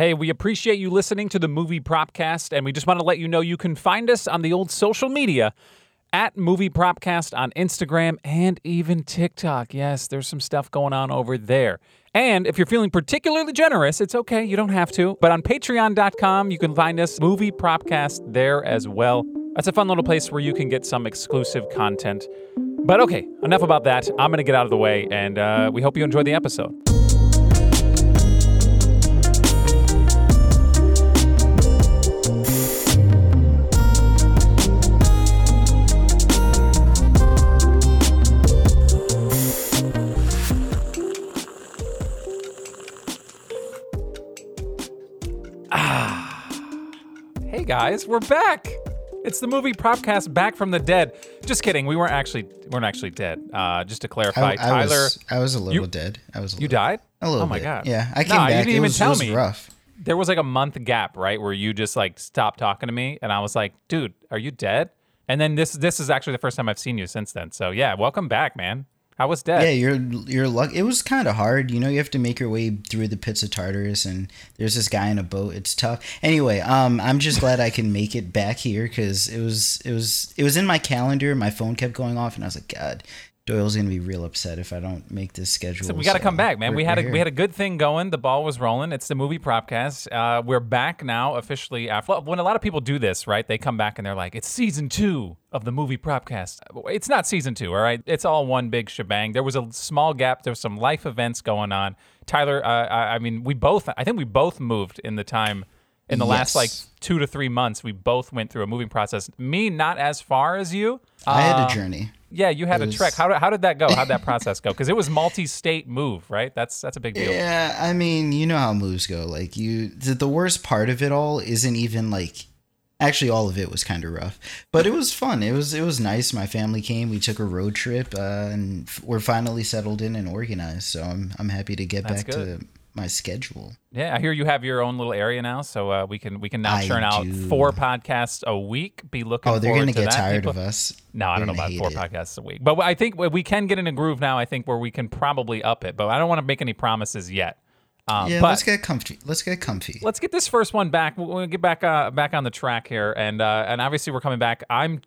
Hey, we appreciate you listening to the Movie Propcast, and we just want to let you know you can find us on the old social media at Movie Propcast on Instagram and even TikTok. Yes, there's some stuff going on over there. And if you're feeling particularly generous, it's okay, you don't have to. But on Patreon.com, you can find us Movie Propcast there as well. That's a fun little place where you can get some exclusive content. But okay, enough about that. I'm going to get out of the way, and we hope you enjoy the episode. Hey guys, we're back. It's the Movie Propcast back from the dead. Just kidding. We weren't actually dead. Just to clarify, Tyler. I was a little dead. You died? A little bit. Oh my God. Yeah, I came back. You didn't even tell me. It was rough. There was like a month gap, right, where you just like stopped talking to me, and I was like, dude, are you dead? And then this is actually the first time I've seen you since then. So yeah, welcome back, man. I was dead. Yeah, you're lucky. It was kind of hard. You know, you have to make your way through the pits of Tartarus, and there's this guy in a boat. It's tough. Anyway, I'm just glad I can make it back here because it was in my calendar. My phone kept going off, and I was like, God, Doyle's gonna be real upset if I don't make this schedule. So we got to come back, man. We had a good thing going. The ball was rolling. It's the Movie Propcast. We're back now officially. After when a lot of people do this, right? They come back and they're like, it's season 2. Of the Movie Propcast. It's not season 2, all right? It's all one big shebang. There was a small gap. There was some life events going on. Tyler, I think we both moved in the time, in the last like 2 to 3 months, we both went through a moving process. Me, not as far as you. I had a journey. Yeah, you had a trek. How did that go? How'd that process go? Because it was multi-state move, right? That's a big deal. Yeah, I mean, you know how moves go. Like the worst part of it all isn't even like, actually, all of it was kind of rough, but it was fun. It was nice. My family came. We took a road trip, and we're finally settled in and organized. So I'm happy to get back to my schedule. Yeah, I hear you have your own little area now, so we can now churn out 4 podcasts a week. Be looking. Oh, they're going to get tired of us. No, I don't know about 4 podcasts a week, but I think we can get in a groove now. I think where we can probably up it, but I don't want to make any promises yet. Yeah, let's get comfy. Let's get this first one back. We'll get back on the track here, and obviously we're coming back.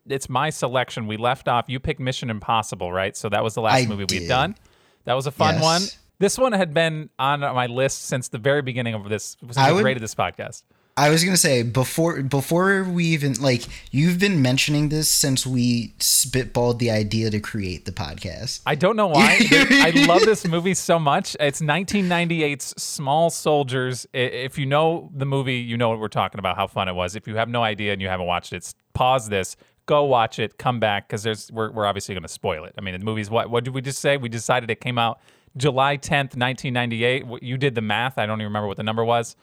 It's my selection. We left off. You picked Mission Impossible, right? So that was the last movie we had done. That was a fun one. This one had been on my list since the very beginning of this. Since I created this podcast. I was gonna say before we even like you've been mentioning this since we spitballed the idea to create the podcast. I don't know why. I love this movie so much. It's 1998's Small Soldiers. If you know the movie, you know what we're talking about. How fun it was. If you have no idea and you haven't watched it, pause this, go watch it, come back because we're obviously gonna spoil it. I mean, the movie's what did we just say? We decided it came out July 10th, 1998. You did the math. I don't even remember what the number was.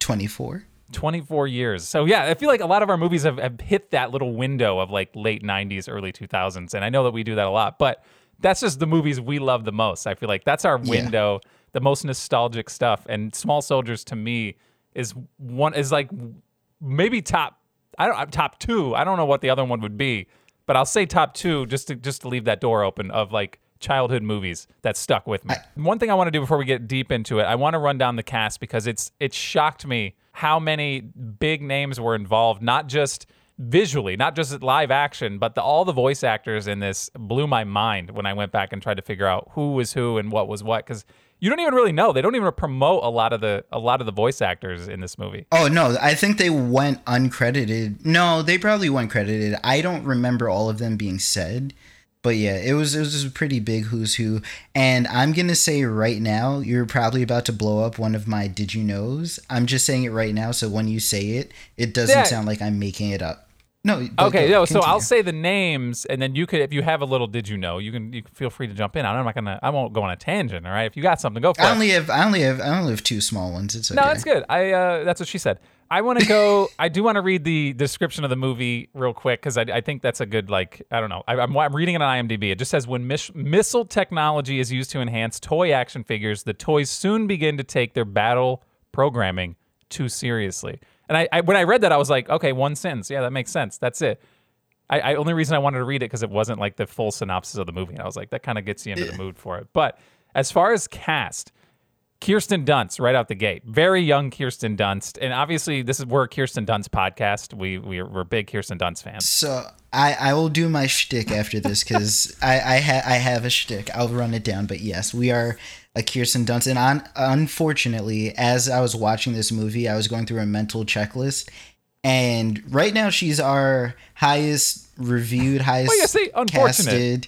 24. 24 years. So yeah, I feel like a lot of our movies have hit that little window of like late 90s, early 2000s. And I know that we do that a lot, but that's just the movies we love the most. I feel like that's our window, the most nostalgic stuff. And Small Soldiers to me is like maybe top 2. I don't know what the other one would be, but I'll say top 2 just to leave that door open of like childhood movies that stuck with me. One thing I want to do before we get deep into it, I want to run down the cast because it shocked me how many big names were involved, not just visually, not just live action, but all the voice actors in this blew my mind when I went back and tried to figure out who was who and what was what, because you don't even really know. They don't even promote a lot of the voice actors in this movie. Oh, no, I think they went uncredited. No, they probably went credited. I don't remember all of them being said. But yeah, it was just a pretty big who's who. And I'm going to say right now, you're probably about to blow up one of my did you knows. I'm just saying it right now. So when you say it, it doesn't sound like I'm making it up. No. Okay. No. So I'll say the names and then you could, if you have a little did you know, you can feel free to jump in. I won't go on a tangent. All right. If you got something, go for it. I only have 2 small ones. It's okay. No, that's good. That's what she said. I do want to read the description of the movie real quick because I think that's a good, like, I don't know. I'm reading it on IMDb. It just says, when missile technology is used to enhance toy action figures, the toys soon begin to take their battle programming too seriously. And when I read that, I was like, okay, one sentence. Yeah, that makes sense. That's it. I only reason I wanted to read it because it wasn't like the full synopsis of the movie. And I was like, that kind of gets you into the mood for it. But as far as cast... Kirsten Dunst right out the gate. Very young Kirsten Dunst. And obviously, this is we're a Kirsten Dunst podcast. We're big Kirsten Dunst fans. So I will do my shtick after this because I have a shtick. I'll run it down. But yes, we are a Kirsten Dunst. And unfortunately, as I was watching this movie, I was going through a mental checklist. And right now, she's our highest reviewed, casted.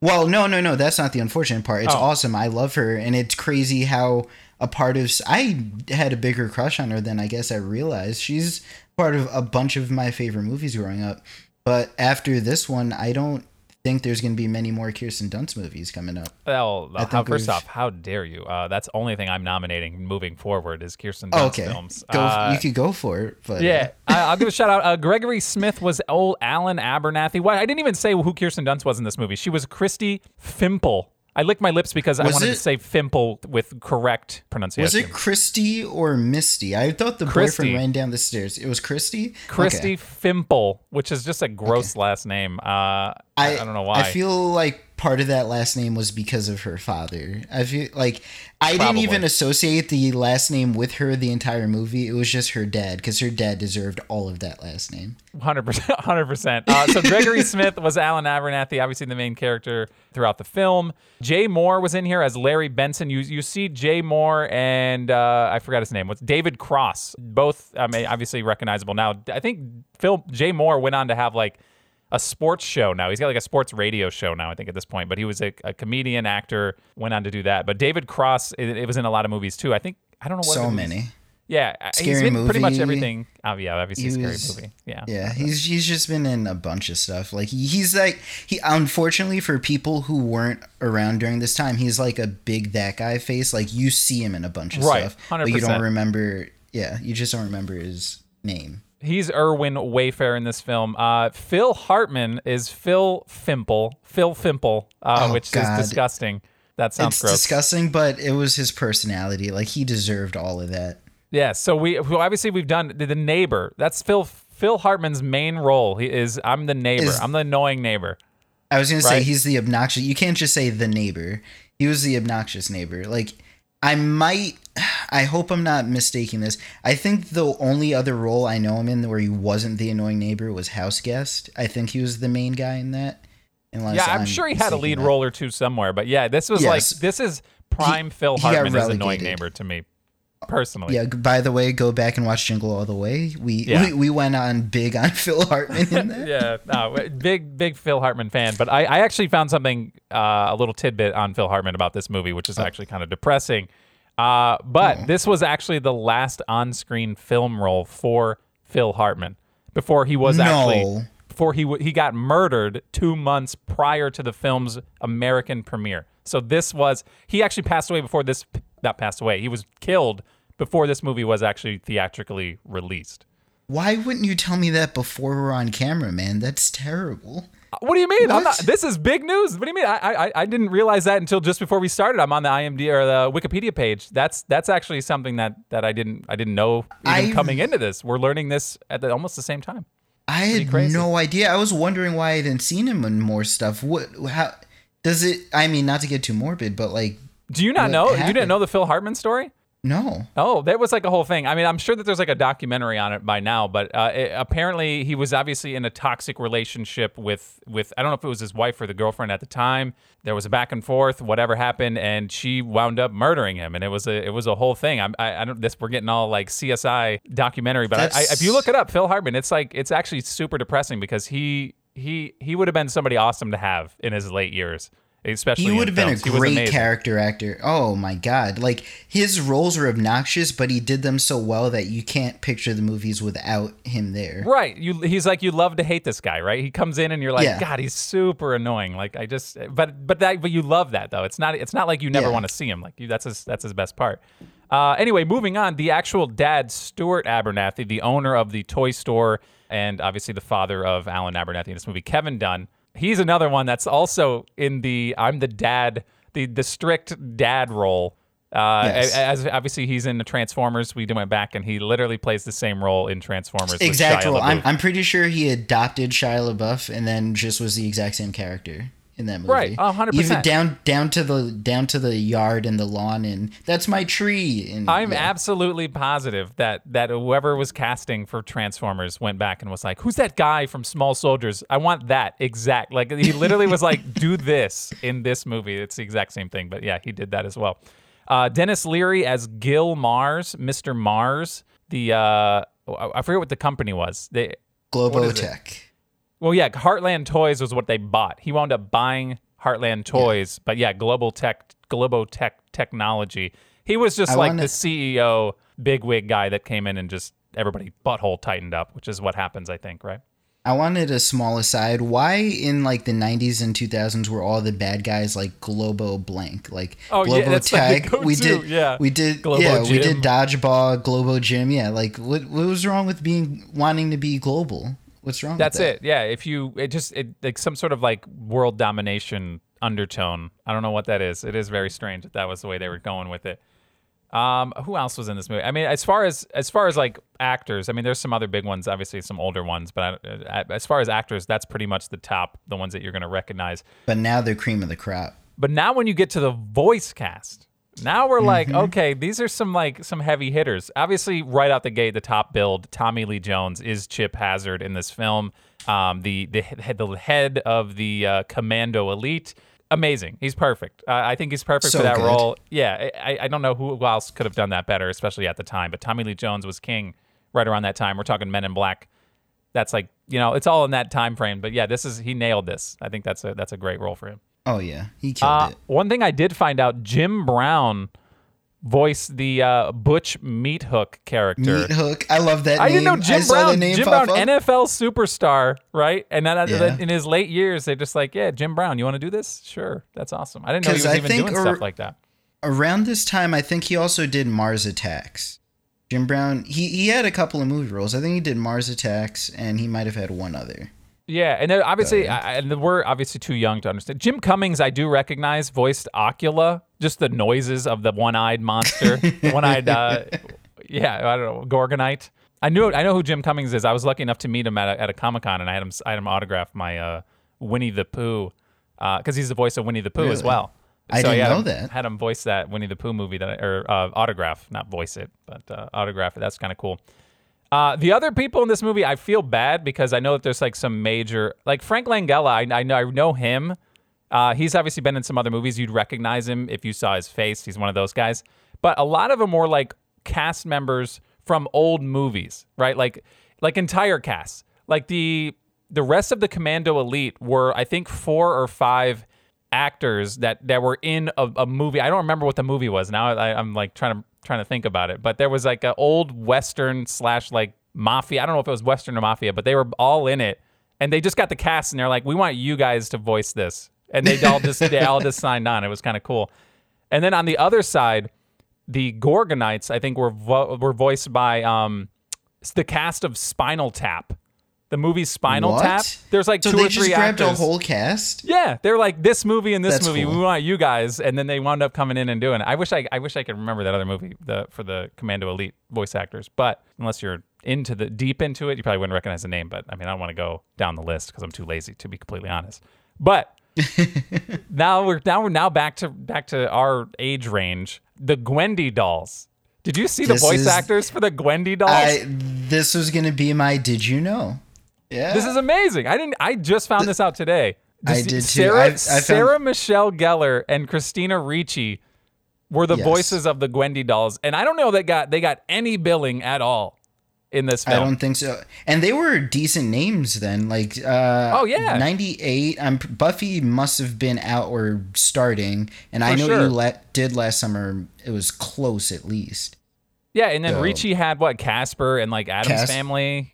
Well, no, that's not the unfortunate part. It's awesome. I love her, and it's crazy how a part of... I had a bigger crush on her than I guess I realized. She's part of a bunch of my favorite movies growing up, but after this one, I don't think there's going to be many more Kirsten Dunst movies coming up. Well, first off, how dare you? That's the only thing I'm nominating moving forward is Kirsten Dunst films. You could go for it. But, yeah, I'll give a shout out. Gregory Smith was old Alan Abernathy. Well, I didn't even say who Kirsten Dunst was in this movie. She was Christy Fimple. I licked my lips because I wanted to say Fimple with correct pronunciation. Was it Christy or Misty? I thought the boyfriend ran down the stairs. It was Christy? Christy Fimple, which is just a gross last name. I don't know why. I feel like part of that last name was because of her father. I feel like I didn't even associate the last name with her the entire movie. It was just her dad because her dad deserved all of that last name. 100%. So Gregory Smith was Alan Abernathy, obviously the main character throughout the film. Jay Moore was in here as Larry Benson. You see Jay Moore and I forgot his name. What's David Cross? Both obviously recognizable now. I think Jay Moore went on to have like a sports show now. He's got like a sports radio show now, I think, at this point. But he was a comedian, actor, went on to do that. But David Cross, it was in a lot of movies too. I think, I don't know what so many. Yeah, Scary Movie. Pretty much everything. Oh, yeah, obviously Scary Movie. Yeah, yeah. He's just been in a bunch of stuff. Like he unfortunately for people who weren't around during this time, he's like a big that guy face. Like you see him in a bunch of stuff, 100%. But you don't remember. Yeah, you just don't remember his name. He's Erwin Wayfair in this film. Phil Hartman is Phil Fimple. Phil Fimple, which God. Is disgusting. That sounds gross. It's disgusting, but it was his personality. Like he deserved all of that. Yeah. So we've done the neighbor. That's Phil Hartman's main role. He is I'm the neighbor. I'm the annoying neighbor. I was gonna say he's the obnoxious. You can't just say the neighbor. He was the obnoxious neighbor. Like I hope I'm not mistaking this. I think the only other role I know him in where he wasn't the annoying neighbor was House Guest. I think he was the main guy in that. Yeah, I'm sure he had a lead role or two somewhere, but yeah, this was this is prime Phil Hartman as annoying neighbor to me personally. Yeah, by the way, go back and watch Jingle All the Way. We went on big on Phil Hartman in that. Big Phil Hartman fan, but I actually found something a little tidbit on Phil Hartman about this movie, which is actually kind of depressing. But this was actually the last on-screen film role for Phil Hartman before he was he got murdered 2 months prior to the film's American premiere. So this was he actually passed away before this. Not passed away. He was killed before this movie was actually theatrically released. Why wouldn't you tell me that before we're on camera, man? That's terrible. What do you mean? This is big news. What do you mean? I didn't realize that until just before we started. I'm on the IMDb or the Wikipedia page. That's actually something that I didn't know even coming into this. We're learning this at almost the same time. I had no idea. I was wondering why I hadn't seen him in more stuff. How does it? I mean, not to get too morbid, but like, do you not know? Happened? You didn't know the Phil Hartman story? No. Oh, that was like a whole thing. I mean, I'm sure that there's like a documentary on it by now, but apparently he was obviously in a toxic relationship with, I don't know if it was his wife or the girlfriend at the time. There was a back and forth, whatever happened, and she wound up murdering him, and it was a whole thing. We're getting all like CSI documentary, but if you look it up, Phil Hartman, it's like it's actually super depressing because he would have been somebody awesome to have in his late years. Especially he would have been a great character actor. Oh my God. Like his roles were obnoxious, but he did them so well that you can't picture the movies without him there. Right. He's like, you love to hate this guy, right? He comes in and you're like, God, he's super annoying. Like I just, but you love that though. It's not like you never want to see him. Like that's his best part. Anyway, moving on, the actual dad, Stuart Abernathy, the owner of the toy store and obviously the father of Alan Abernathy in this movie, Kevin Dunn. He's another one that's also in the I'm the dad, the strict dad role. As obviously he's in the Transformers. We went back and he literally plays the same role in Transformers. Exactly. I'm pretty sure he adopted Shia LaBeouf and then just was the exact same character. in that movie. Right, 100%. Even down to the yard and the lawn, and that's my tree. And I'm absolutely positive that whoever was casting for Transformers went back and was like, "Who's that guy from Small Soldiers? I want that exact." Like, he literally was like, "Do this in this movie." It's the exact same thing, but yeah, he did that as well. Dennis Leary as Gil Mars, Mr. Mars. The I forget what the company was. They GloboTech. Well, yeah, Heartland Toys was what they bought. He wound up buying Heartland Toys, but yeah, GloboTech Technology. He was just the CEO, bigwig guy that came in and just everybody butthole tightened up, which is what happens, I think, right? I wanted a small aside. Why in like the 90s and 2000s were all the bad guys like Globo Blank? Like GloboTech. Like we did Dodgeball, Globo Gym. Yeah, like what was wrong with wanting to be global? What's wrong with that? That's it. Yeah, like some sort of like world domination undertone. I don't know what that is. It is very strange that was the way they were going with it. Who else was in this movie? I mean, as far as like actors, I mean, there's some other big ones, obviously some older ones, but as far as actors, that's pretty much the top, the ones that you're going to recognize. But now they're cream of the crop. But now when you get to the voice cast, now we're like, okay, these are some heavy hitters. Obviously, right out the gate, the top build, Tommy Lee Jones is Chip Hazard in this film. The head of the Commando Elite, amazing. He's perfect. I think he's perfect for that role. Yeah, I don't know who else could have done that better, especially at the time. But Tommy Lee Jones was king right around that time. We're talking Men in Black. That's like, you know, it's all in that time frame. But yeah, he nailed this. I think that's a great role for him. Oh, yeah. He killed it. One thing I did find out, Jim Brown voiced the Butch Meat Hook character. Meat Hook. I love that name. I didn't know Jim Brown, NFL superstar, right? And then in his late years, they're just like, yeah, Jim Brown, you want to do this? Sure. That's awesome. I didn't know he was doing stuff like that. Around this time, I think he also did Mars Attacks. Jim Brown, he had a couple of movie roles. I think he did Mars Attacks, and he might have had one other. Yeah, and obviously, we're obviously too young to understand. Jim Cummings, I do recognize, voiced Ocula. Just the noises of the one-eyed monster, the one-eyed, I don't know, Gorgonite. I know who Jim Cummings is. I was lucky enough to meet him at a Comic-Con, and I had him autograph my Winnie the Pooh, because he's the voice of Winnie the Pooh as well. I didn't know that. Had him voice that Winnie the Pooh movie autograph, not voice it, but autograph it. That's kind of cool. The other people in this movie, I feel bad because I know that there's like some major, like Frank Langella. I know him. He's obviously been in some other movies. You'd recognize him if you saw his face. He's one of those guys. But a lot of them were like cast members from old movies, right? Like entire casts. Like the rest of the Commando Elite were, I think, 4 or 5 actors that were in a movie. I don't remember what the movie was. Now I'm like trying to think about it, but there was like an old Western / like mafia. I don't know if it was Western or mafia, but they were all in it, and they just got the cast and they're like, we want you guys to voice this. And they all just signed on. It was kind of cool. And then on the other side, the Gorgonites, I think were voiced by the cast of Spinal Tap. The movie Spinal Tap. There's like 2 or 3 actors. So they just grabbed a whole cast? Yeah, they're like, this movie and this movie, we want you guys, and then they wound up coming in and doing it. I wish I could remember that other movie for the Commando Elite voice actors, but unless you're deep into it, you probably wouldn't recognize the name. But I mean, I don't want to go down the list because I'm too lazy to be completely honest. But now we're back to our age range. The Gwendy dolls. Did you see the voice actors for the Gwendy dolls? This was going to be my. Did you know? Yeah. This is amazing. I just found this out today. Sarah Michelle Gellar and Christina Ricci were the voices of the Gwendy dolls, and I don't know that they got any billing at all in this film. I don't think so. And they were decent names then, like 98. Buffy must have been out or starting, and I know you did last summer. It was close at least. Yeah, and then Ricci had Casper and like Adam's Family.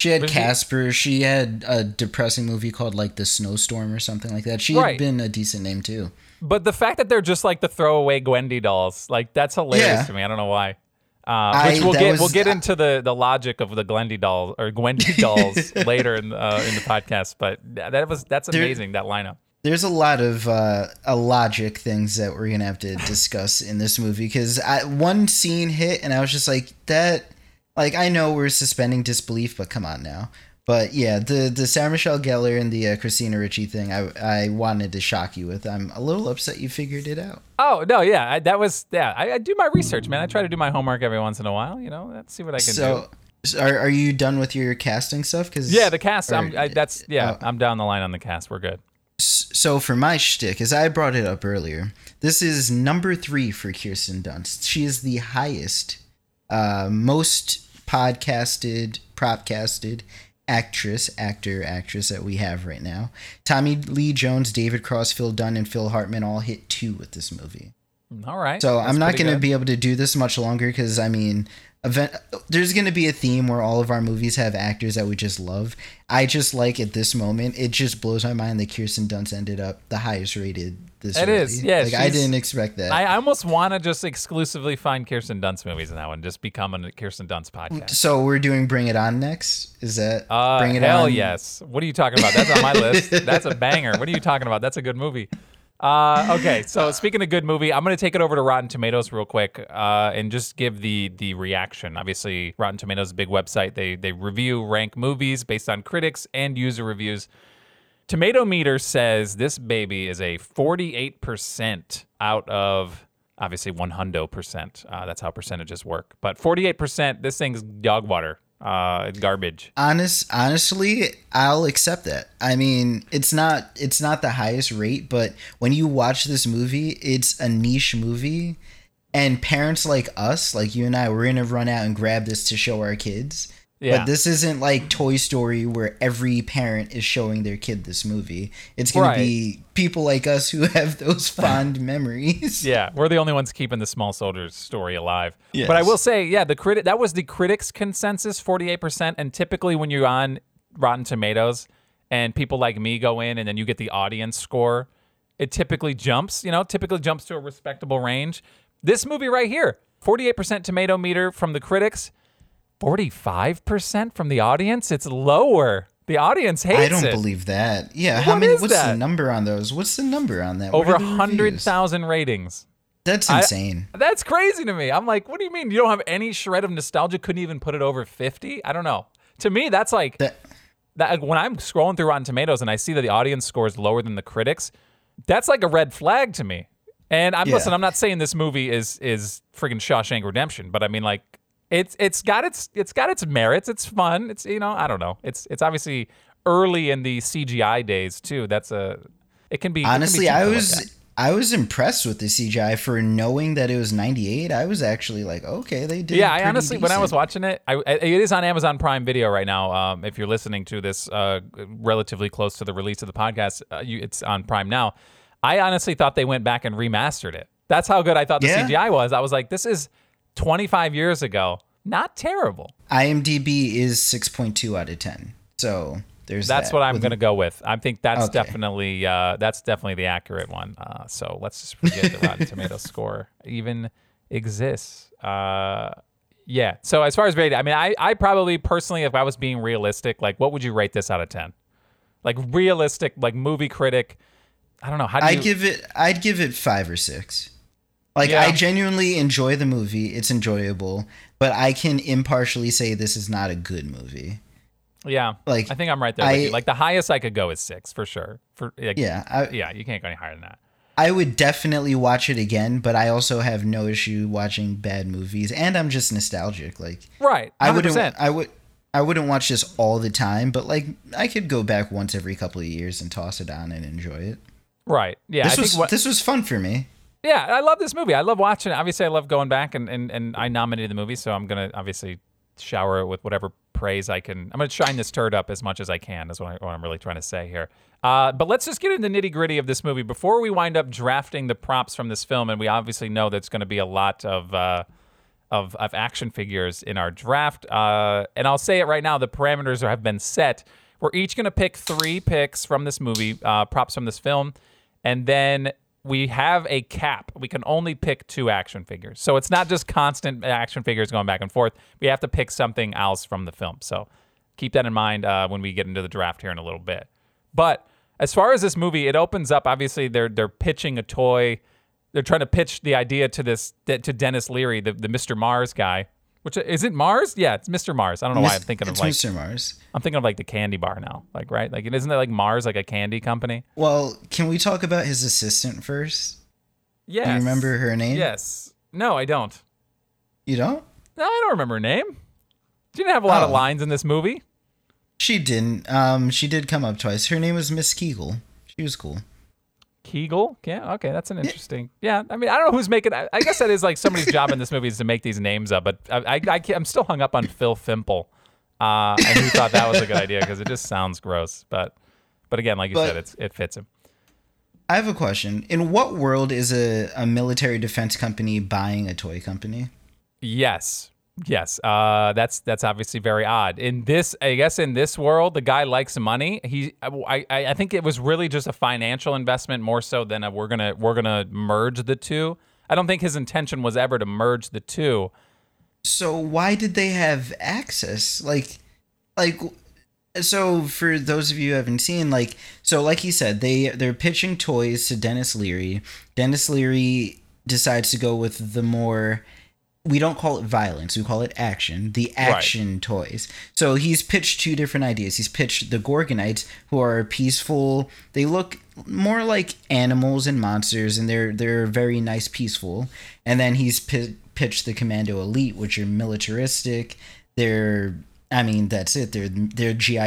She had Casper. She had a depressing movie called like The Snowstorm or something like that. She had been a decent name too. But the fact that they're just like the throwaway Gwendy dolls, like that's hilarious to me. I don't know why. We'll get into the logic of the Gwendy dolls later in the podcast. But that's amazing, that lineup. There's a lot of logic things that we're gonna have to discuss in this movie because one scene hit and I was just like that. Like, I know we're suspending disbelief, but come on now. But yeah, the Sarah Michelle Gellar and the Christina Ricci thing, I wanted to shock you with. I'm a little upset you figured it out. Oh, no, yeah. I do my research, man. I try to do my homework every once in a while, you know. Let's see what I can do. So are you done with your casting stuff? Cause, yeah, the cast. I'm down the line on the cast. We're good. So for my shtick, as I brought it up earlier, this is number 3 for Kirsten Dunst. She is the highest, most podcasted, propcasted actress that we have right now. Tommy Lee Jones, David Cross, Phil Dunn, and Phil Hartman all hit 2 with this movie. All right. So I'm not going to be able to do this much longer because, I mean, there's going to be a theme where all of our movies have actors that we just love. I just like at this moment, it just blows my mind that Kirsten Dunst ended up the highest rated this movie. It is, yeah. Like, I didn't expect that. I almost want to just exclusively find Kirsten Dunst movies in that one, just become a Kirsten Dunst podcast. So we're doing Bring It On next? Is that Bring It On? Hell yes. What are you talking about? That's on my list. That's a banger. What are you talking about? That's a good movie. Okay, so speaking of good movie, I'm going to take it over to Rotten Tomatoes real quick and just give the reaction. Obviously, Rotten Tomatoes is a big website. They review, rank movies based on critics and user reviews. Tomato Meter says this baby is a 48% out of, obviously, 100%. That's how percentages work. But 48%, this thing's dog water. Garbage. Honestly, I'll accept that. I mean, it's not the highest rate, but when you watch this movie, it's a niche movie, and parents like us, like you and I, we're gonna run out and grab this to show our kids. Yeah. But this isn't like Toy Story where every parent is showing their kid this movie. It's going to be people like us who have those fond memories. Yeah, we're the only ones keeping the Small Soldiers story alive. Yes. But I will say, yeah, that was the critics' consensus, 48%. And typically when you're on Rotten Tomatoes and people like me go in and then you get the audience score, it typically jumps to a respectable range. This movie right here, 48% Tomato Meter from the critics, 45% from the audience? It's lower. The audience hates it. I don't believe that. Yeah. What's the number on those? What's the number on that? Over 100,000 ratings. That's insane. That's crazy to me. I'm like, what do you mean? You don't have any shred of nostalgia? Couldn't even put it over 50? I don't know. To me, that's like that. When I'm scrolling through Rotten Tomatoes and I see that the audience score is lower than the critics, that's like a red flag to me. And listen, I'm not saying this movie is friggin' Shawshank Redemption, but I mean, like, It's got its merits. It's fun. It's, you know, I don't know. It's obviously early in the CGI days too. I was impressed with the CGI for knowing that it was 98. I was actually like, okay, they did. Yeah, I honestly, decent. When I was watching it, it is on Amazon Prime Video right now. If you're listening to this relatively close to the release of the podcast, it's on Prime now. I honestly thought they went back and remastered it. That's how good I thought the CGI was. I was like, this is 25 years ago, not terrible. IMDb is 6.2 out of 10. So there's that's what I'm going to go with. I think that's definitely the accurate one. So let's just forget the Rotten Tomatoes score even exists. Yeah. So as far as rating, I mean, I probably personally, if I was being realistic, like, what would you rate this out of 10? Like realistic, like movie critic. I don't know. I'd give it 5 or 6. Like, yeah. I genuinely enjoy the movie. It's enjoyable, but I can impartially say this is not a good movie. Yeah, like I think I'm right there with you. Like the highest I could go is 6 for sure. You can't go any higher than that. I would definitely watch it again, but I also have no issue watching bad movies, and I'm just nostalgic. Like, right, 100%. I wouldn't watch this all the time, but like I could go back once every couple of years and toss it on and enjoy it. Right. Yeah. This was fun for me. Yeah, I love this movie. I love watching it. Obviously, I love going back, and I nominated the movie, so I'm going to obviously shower it with whatever praise I can. I'm going to shine this turd up as much as I can is what I'm really trying to say here. But let's just get into the nitty-gritty of this movie. Before we wind up drafting the props from this film, and we obviously know that's going to be a lot of action figures in our draft, and I'll say it right now, the parameters have been set. We're each going to pick 3 picks from this movie, props from this film, and then we have a cap. We can only pick 2 action figures. So it's not just constant action figures going back and forth. We have to pick something else from the film. So keep that in mind when we get into the draft here in a little bit. But as far as this movie, it opens up. Obviously, they're pitching a toy. They're trying to pitch the idea to Dennis Leary, the Mr. Mars guy, Which is it Mars? Yeah, it's Mr. Mars. I don't know why I'm thinking of like Mr. Mars. I'm thinking of like the candy bar now, like right? Like isn't that like Mars, like a candy company? Well, can we talk about his assistant first? Yes. Do you remember her name? Yes. No, I don't. You don't? No, I don't remember her name. She didn't have a lot of lines in this movie. She didn't. She did come up twice. Her name was Miss Kegel. She was cool. Kegel? Yeah, okay, that's an interesting... Yeah, I mean, I don't know who's making... I guess that is like somebody's job in this movie is to make these names up, but I'm still hung up on Phil Fimple. And who thought that was a good idea, because it just sounds gross. But again, like you said, it fits him. I have a question. In what world is a military defense company buying a toy company? Yes. That's obviously very odd. I guess in this world, the guy likes money. I think it was really just a financial investment more so than we're gonna merge the two. I don't think his intention was ever to merge the two. So why did they have access? Like, so for those of you who haven't seen, like he said, they're pitching toys to Dennis Leary. Dennis Leary decides to go with the more... We don't call it violence. We call it action. The action toys. So he's pitched two different ideas. He's pitched the Gorgonites, who are peaceful. They look more like animals and monsters, and they're very nice, peaceful. And then he's pitched the Commando Elite, which are militaristic. They're G.I.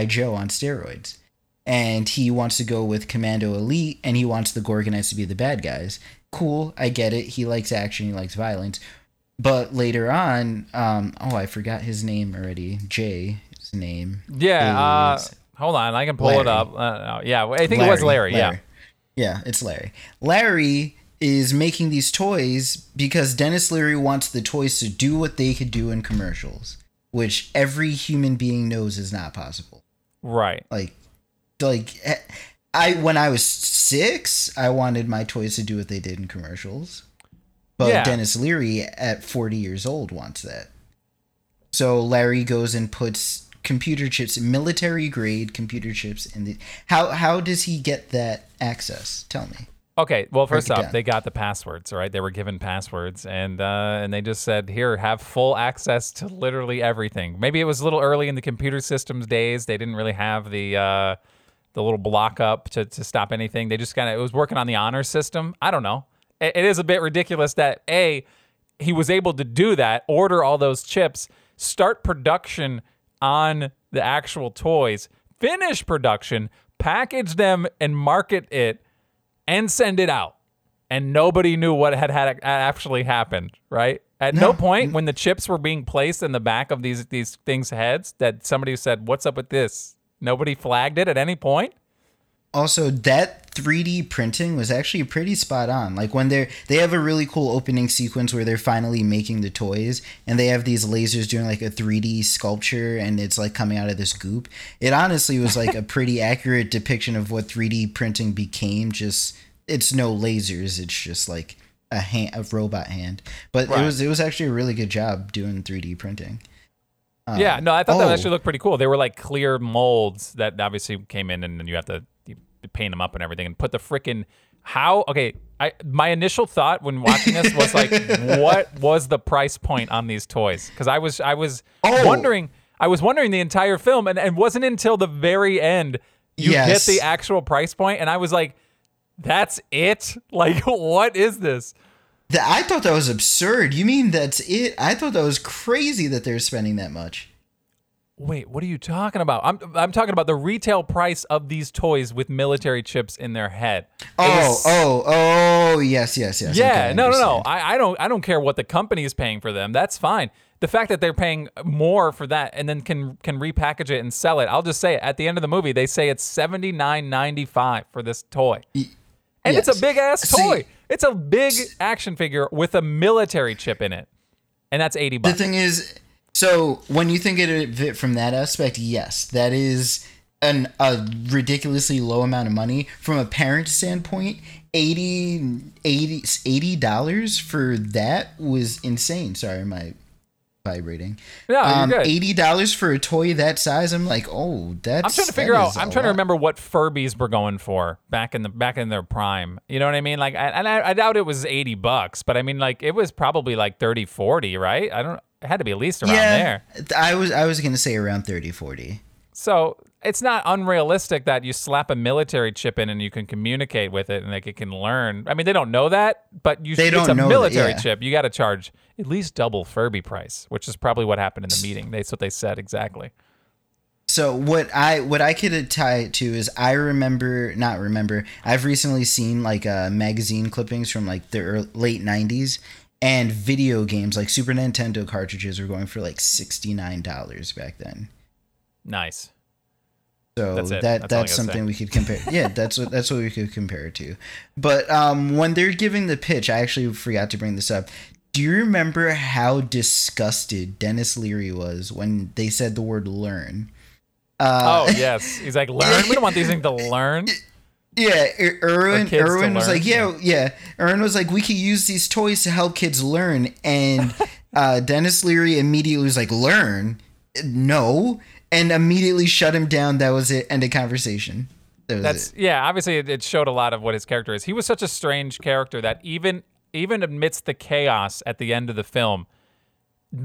Joe on steroids. And he wants to go with Commando Elite, and he wants the Gorgonites to be the bad guys. Cool, I get it. He likes action. He likes violence. But later on, I forgot his name already. Jay, his name. Yeah, hold on, I can pull Larry. It up. Yeah, I think Larry. It was Larry. Yeah, it's Larry. Larry is making these toys because Dennis Leary wants the toys to do what they could do in commercials, which every human being knows is not possible. Right. Like when I was 6, I wanted my toys to do what they did in commercials. But Dennis Leary at 40 years old wants that. So Larry goes and puts computer chips, military grade computer chips in the... How does he get that access? Tell me. Okay, well, first off, they got the passwords, right? They were given passwords, and they just said, here, have full access to literally everything. Maybe it was a little early in the computer systems days. They didn't really have the little block up to stop anything. They just it was working on the honor system. I don't know. It is a bit ridiculous that, A, he was able to do that, order all those chips, start production on the actual toys, finish production, package them and market it, and send it out. And nobody knew what had actually happened, right? At no point when the chips were being placed in the back of these things' heads that somebody said, what's up with this? Nobody flagged it at any point? Also, that 3D printing was actually pretty spot on. Like when they have a really cool opening sequence where they're finally making the toys and they have these lasers doing like a 3D sculpture and it's like coming out of this goop. It honestly was like a pretty accurate depiction of what 3D printing became. Just it's no lasers. It's just like a robot hand. But it was actually a really good job doing 3D printing. Yeah, no, I thought that actually looked pretty cool. They were like clear molds that obviously came in and then you have to paint them up and everything and put the freaking my initial thought when watching this was like what was the price point on these toys, because I was wondering the entire film, and it wasn't until the very end you get the actual price point, and I was like, that's it? Like, what is this? I thought that was absurd. You mean that's it? I thought that was crazy that they're spending that much. Wait, what are you talking about? I'm talking about the retail price of these toys with military chips in their head. Yes. Yeah, okay, no. I don't care what the company is paying for them. That's fine. The fact that they're paying more for that and then can repackage it and sell it. I'll just say it. At the end of the movie, they say it's $79.95 for this toy. And it's a big ass toy. It's a big action figure with a military chip in it. And that's $80. The thing is, so when you think of it from that aspect, yes, that is a ridiculously low amount of money. From a parent standpoint, $80 for that was insane. Sorry, my vibrating. No, you're good. $80 for a toy that size. I'm like, I'm trying to figure out. I'm trying to remember what Furbies were going for back in their prime. You know what I mean? Like, I doubt it was $80, but I mean, like, it was probably like 30, 40, right? I don't. It had to be at least around there. I was going to say around 30, 40. So it's not unrealistic that you slap a military chip in and you can communicate with it and like it can learn. I mean, they don't know that, but it's a military chip. You got to charge at least double Furby price, which is probably what happened in the meeting. That's what they said exactly. So what I could tie it to is I've recently seen like magazine clippings from like the late 90s. And video games, like Super Nintendo cartridges, were going for like $69 back then. Nice. So that's something we could compare. Yeah, that's what we could compare it to. But when they're giving the pitch, I actually forgot to bring this up. Do you remember how disgusted Dennis Leary was when they said the word learn? Oh, yes. He's like, learn? We don't want these things to learn. Yeah, Erwin was like, yeah. Erwin was like, we could use these toys to help kids learn. And Dennis Leary immediately was like, learn? No. And immediately shut him down. That was it. End of conversation. That's it. Yeah, obviously it showed a lot of what his character is. He was such a strange character that even amidst the chaos at the end of the film,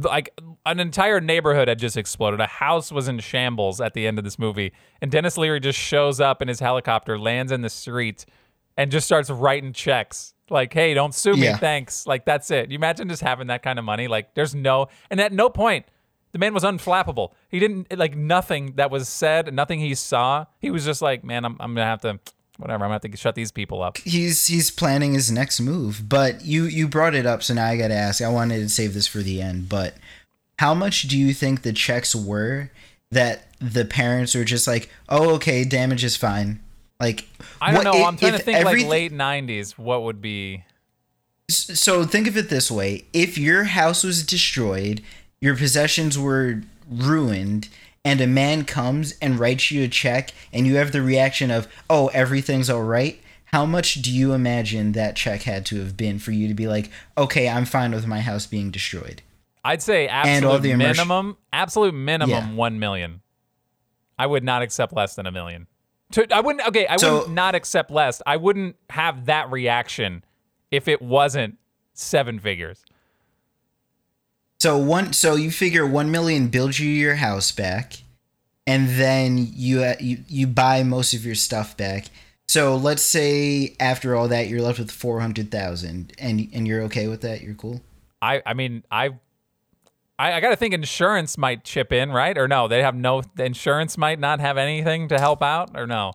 like an entire neighborhood had just exploded. A house was in shambles at the end of this movie. And Dennis Leary just shows up in his helicopter, lands in the street, and just starts writing checks. Like, hey, don't sue me. Thanks. Like, that's it. You imagine just having that kind of money. Like, and at no point, the man was unflappable. He didn't, like, nothing that was said, nothing he saw. He was just like, man, I'm going to have to, whatever, I'm going to have to shut these people up. He's planning his next move, but you brought it up, so now I got to ask. I wanted to save this for the end, but how much do you think the checks were that the parents were just like, oh, okay, damage is fine? Like, I don't know. I'm trying to think like late 90s, what would be... So think of it this way. If your house was destroyed, your possessions were ruined, and a man comes and writes you a check, and you have the reaction of, oh, everything's all right, how much do you imagine that check had to have been for you to be like, okay, I'm fine with my house being destroyed? I'd say absolute minimum, $1 million. I would not accept less than $1 million. I would not accept less. I wouldn't have that reaction if it wasn't seven figures. So you figure $1 million builds you your house back, and then you buy most of your stuff back. So let's say after all that you're left with $400,000, and you're okay with that? You're cool? I mean I got to think insurance might chip in, right? Or no? They have no insurance, might not have anything to help out, or no?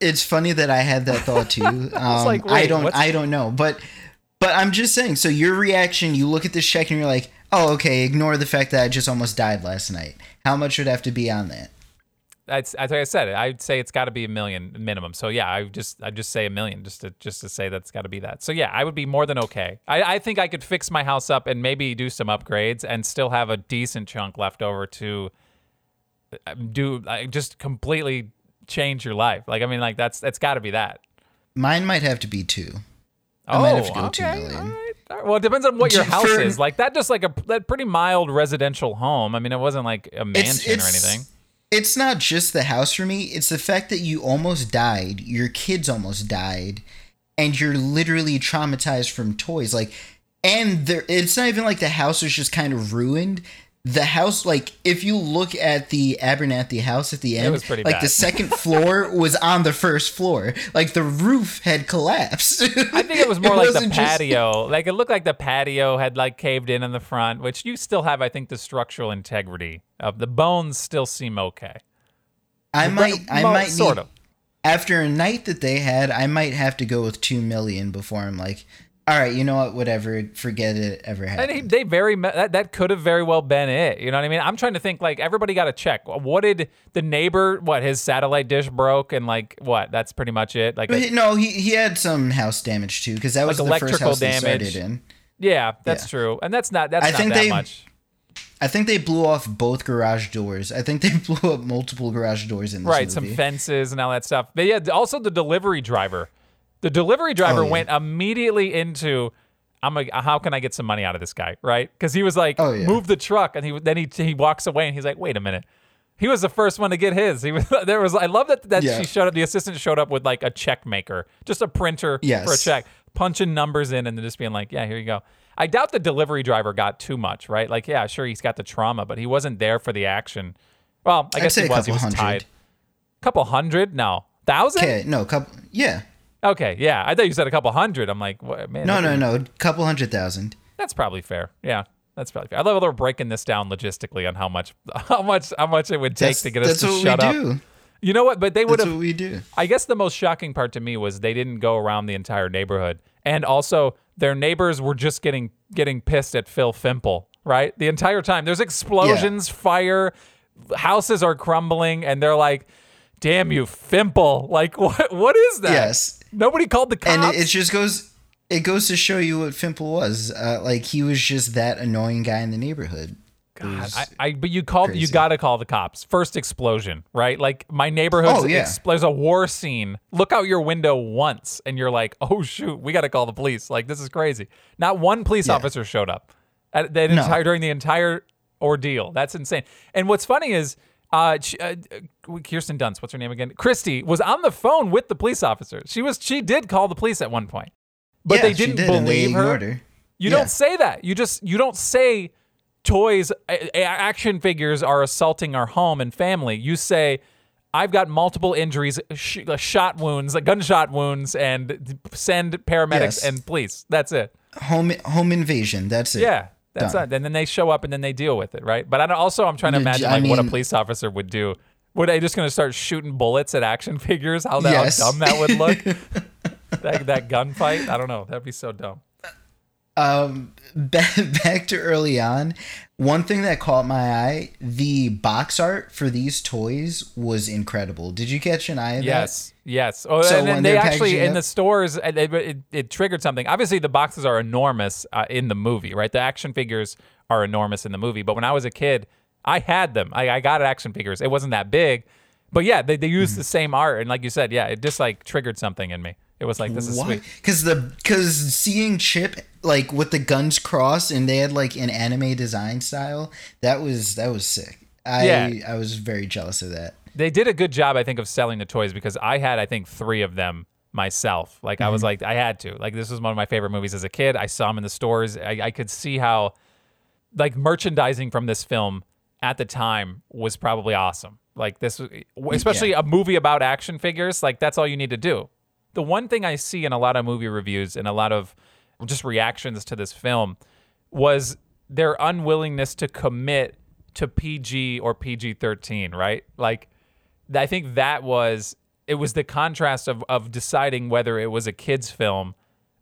It's funny that I had that thought too. Like, wait, I don't know, but I'm just saying. So your reaction, you look at this check and you're like, oh, okay, ignore the fact that I just almost died last night. How much would have to be on that? That's like I said. I'd say it's got to be $1 million minimum. So yeah, I'd just say $1 million just to say that's got to be that. So yeah, I would be more than okay. I think I could fix my house up and maybe do some upgrades and still have a decent chunk left over to do just completely change your life. Like, I mean, like that's got to be that. Mine might have to be $2. I might have to go $2 million. All right. Well, it depends on what your house is. Like that, just like that pretty mild residential home. I mean, it wasn't like a mansion or anything. It's not just the house for me. It's the fact that you almost died, your kids almost died, and you're literally traumatized from toys. Like, and it's not even like the house is just kind of ruined. The house, like, if you look at the Abernathy house at the end, it was pretty bad. The second floor was on the first floor. Like, the roof had collapsed. I think it was more like the patio. Like, it looked like the patio had, like, caved in the front, which you still have, I think, the structural integrity of. The bones still seem okay. I might sort of. After a night that they had, I might have to go with $2 million before I'm like, all right, you know what, whatever, forget it ever happened. And that could have very well been it, you know what I mean? I'm trying to think, like, everybody got a check. What did the neighbor, his satellite dish broke, and like, that's pretty much it? Like, he had some house damage too, because that was like the first house damage. They started in. Yeah, that's true. And that's not much. I think they blew off both garage doors. I think they blew up multiple garage doors in this movie. Right, some fences and all that stuff. But yeah, also the delivery driver. The delivery driver went immediately into, how can I get some money out of this guy, right? Because he was like, move the truck, and then he walks away, and he's like, wait a minute. He was the first one to get his. I love that she showed up. The assistant showed up with like a check maker, just a printer for a check, punching numbers in, and then just being like, yeah, here you go. I doubt the delivery driver got too much, right? Like, yeah, sure, he's got the trauma, but he wasn't there for the action. Well, I guess he was. He was tied. Couple hundred? No. Thousand? Okay, no, couple. Yeah. Okay, yeah. I thought you said a couple hundred. I'm like, what, man. No. Couple 100,000. That's probably fair. Yeah. That's probably fair. I love how they're breaking this down logistically on how much it would take to get us to shut up. That's what we do. You know what? But they would have. That's what we do. I guess the most shocking part to me was they didn't go around the entire neighborhood, and also their neighbors were just getting pissed at Phil Fimple, right? The entire time. There's explosions, fire, houses are crumbling, and they're like, "Damn you, Fimple!" Like, what is that? Yes. Nobody called the cops. And it just goes. It goes to show you what Fimple was. Like, he was just that annoying guy in the neighborhood. God, but you gotta call the cops. First explosion, right? Like, my neighborhood, there's a war scene. Look out your window once, and you're like, oh shoot, we gotta call the police. Like, this is crazy. Not one police officer showed up during the entire ordeal. That's insane. And what's funny is, Kirsten Dunst, what's her name again? Christy was on the phone with the police officers. She did call the police at one point. But they didn't believe her. You don't say that. You don't say toys, action figures are assaulting our home and family. You say, I've got multiple injuries, gunshot wounds, and send paramedics and police. That's it. Home invasion. That's it. Yeah. That's it. And then they show up and then they deal with it, right? But I'm trying to imagine what a police officer would do. Were they just going to start shooting bullets at action figures? How dumb that would look. That gunfight? I don't know. That'd be so dumb. Back to early on, one thing that caught my eye, the box art for these toys was incredible. Did you catch an eye of that? Yes. Oh, so and then they actually, in the stores, it triggered something. Obviously, the boxes are enormous in the movie, right? The action figures are enormous in the movie. But when I was a kid, I had them. I got action figures. It wasn't that big. But yeah, they used the same art. And like you said, yeah, it just like triggered something in me. It was like, this is sweet. Because seeing Chip like with the guns crossed and they had like an anime design style, that was sick. I was very jealous of that. They did a good job, I think, of selling the toys because I had, I think, 3 of them myself. Like I was like, I had to. Like this was one of my favorite movies as a kid. I saw them in the stores. I could see how like merchandising from this film at the time was probably awesome. Like this, especially a movie about action figures. Like that's all you need to do. The one thing I see in a lot of movie reviews and a lot of just reactions to this film was their unwillingness to commit to PG or PG-13, right? Like, I think it was the contrast of deciding whether it was a kid's film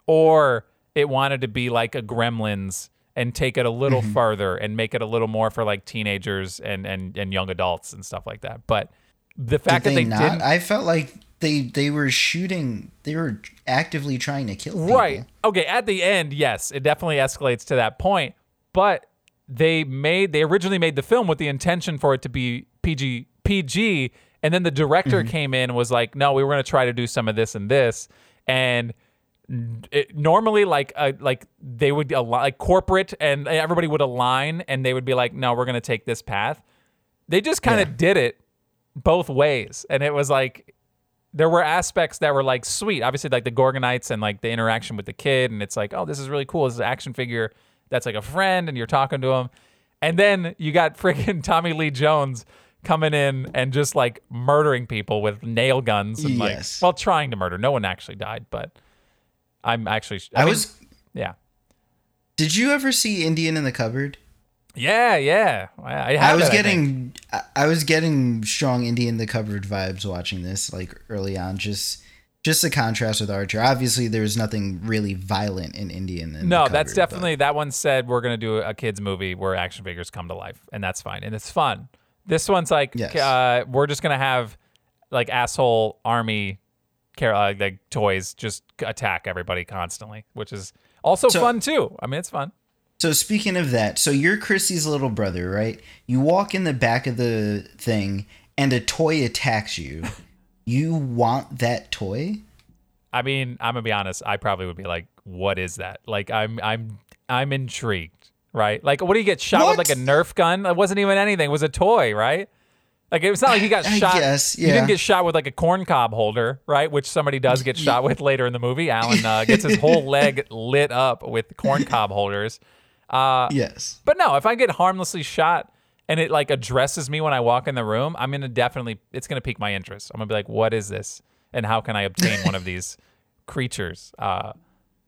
or it wanted to be like a Gremlins and take it a little further and make it a little more for like teenagers and young adults and stuff like that. But the fact that they didn't... I felt like... They were shooting. They were actively trying to kill people. Right. Okay. At the end, yes, it definitely escalates to that point. But they originally made the film with the intention for it to be PG, and then the director came in and was like, "No, we were going to try to do some of this and this." And it, normally, like they would like corporate and everybody would align, and they would be like, "No, we're going to take this path." They just kind of did it both ways, and it was like. There were aspects that were like sweet, obviously like the Gorgonites and like the interaction with the kid. And it's like, oh, this is really cool. This is an action figure that's like a friend and you're talking to him. And then you got freaking Tommy Lee Jones coming in and just like murdering people with nail guns. And like, well, trying to murder. No one actually died, but I mean, Did you ever see Indian in the Cupboard? Yeah. I was getting strong Indian the Cupboard vibes watching this, like early on. Just the contrast with Archer. Obviously, there's nothing really violent in Indian. No, that's definitely that one said we're gonna do a kids movie where action figures come to life, and that's fine and it's fun. This one's like we're just gonna have like asshole army, like toys just attack everybody constantly, which is also fun too. I mean, it's fun. So speaking of that, so you're Chrissy's little brother, right? You walk in the back of the thing and a toy attacks you. You want that toy? I mean, I'm gonna be honest, I probably would be like, what is that? Like I'm intrigued, right? Like what do you get shot with like a Nerf gun? It wasn't even anything, it was a toy, right? Like, it's not like he got shot. Yes, yeah. You didn't get shot with like a corn cob holder, right? Which somebody does get shot with later in the movie. Alan gets his whole leg lit up with corn cob holders. Yes. But no, if I get harmlessly shot and it like addresses me when I walk in the room, I'm going to definitely, it's going to pique my interest. I'm going to be like, what is this? And how can I obtain one of these creatures?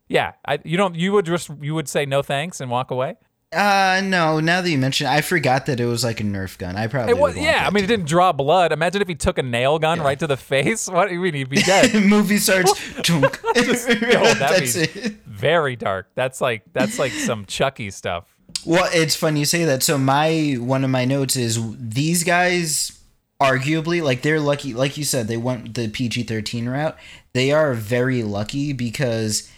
You would say no thanks and walk away? No, now that you mention it, I forgot that it was like a Nerf gun. I probably would. Yeah, I mean, it didn't draw blood. Imagine if he took a nail gun right to the face. What do you mean? He'd be dead. Movie starts. That's it. Very dark. That's like some Chucky stuff. Well, it's funny you say that. So one of my notes is these guys arguably, like, they're lucky. Like you said, they went the PG-13 route. They are very lucky because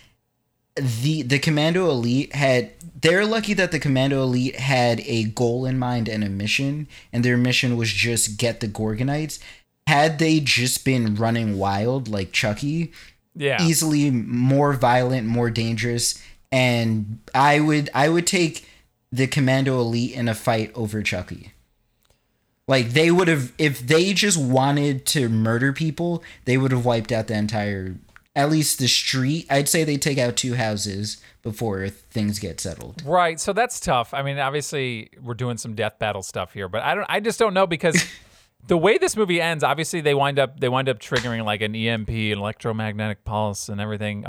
the Commando Elite had... They're lucky that the Commando Elite had a goal in mind and a mission, and their mission was just get the Gorgonites. Had they just been running wild like Chucky, easily more violent, more dangerous, and I would take the Commando Elite in a fight over Chucky. Like, they would have, if they just wanted to murder people, they would have wiped out the entire, at least the street. I'd say they take out two houses before things get settled. Right. So that's tough. I mean, obviously we're doing some death battle stuff here, but I just don't know because the way this movie ends, obviously they wind up triggering like an EMP, an electromagnetic pulse and everything.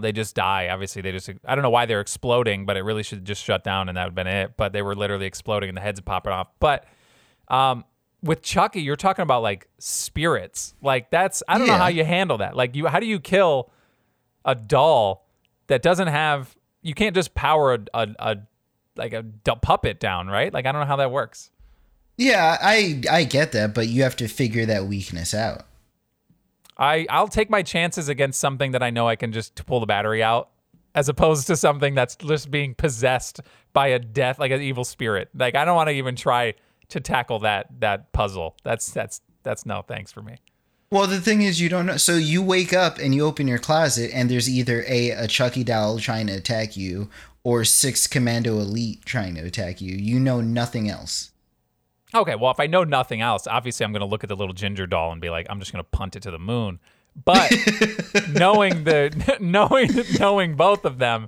They just die. Obviously I don't know why they're exploding, but it really should just shut down and that would have been it. But they were literally exploding and the heads popping off. But, with Chucky, you're talking about like spirits. Like that's, I don't know how you handle that. Like how do you kill a doll that doesn't have, you can't just power a puppet down, right? Like, I don't know how that works. Yeah, I get that, but you have to figure that weakness out. I'll take my chances against something that I know I can just pull the battery out, as opposed to something that's just being possessed by a death, like an evil spirit. Like, I don't want to even try to tackle that puzzle. That's no thanks for me. Well, the thing is, you don't know. So you wake up and you open your closet and there's either a Chucky doll trying to attack you or 6 Commando Elite trying to attack you. You know nothing else. Okay, well, if I know nothing else, obviously I'm going to look at the little ginger doll and be like, I'm just going to punt it to the moon. But knowing both of them,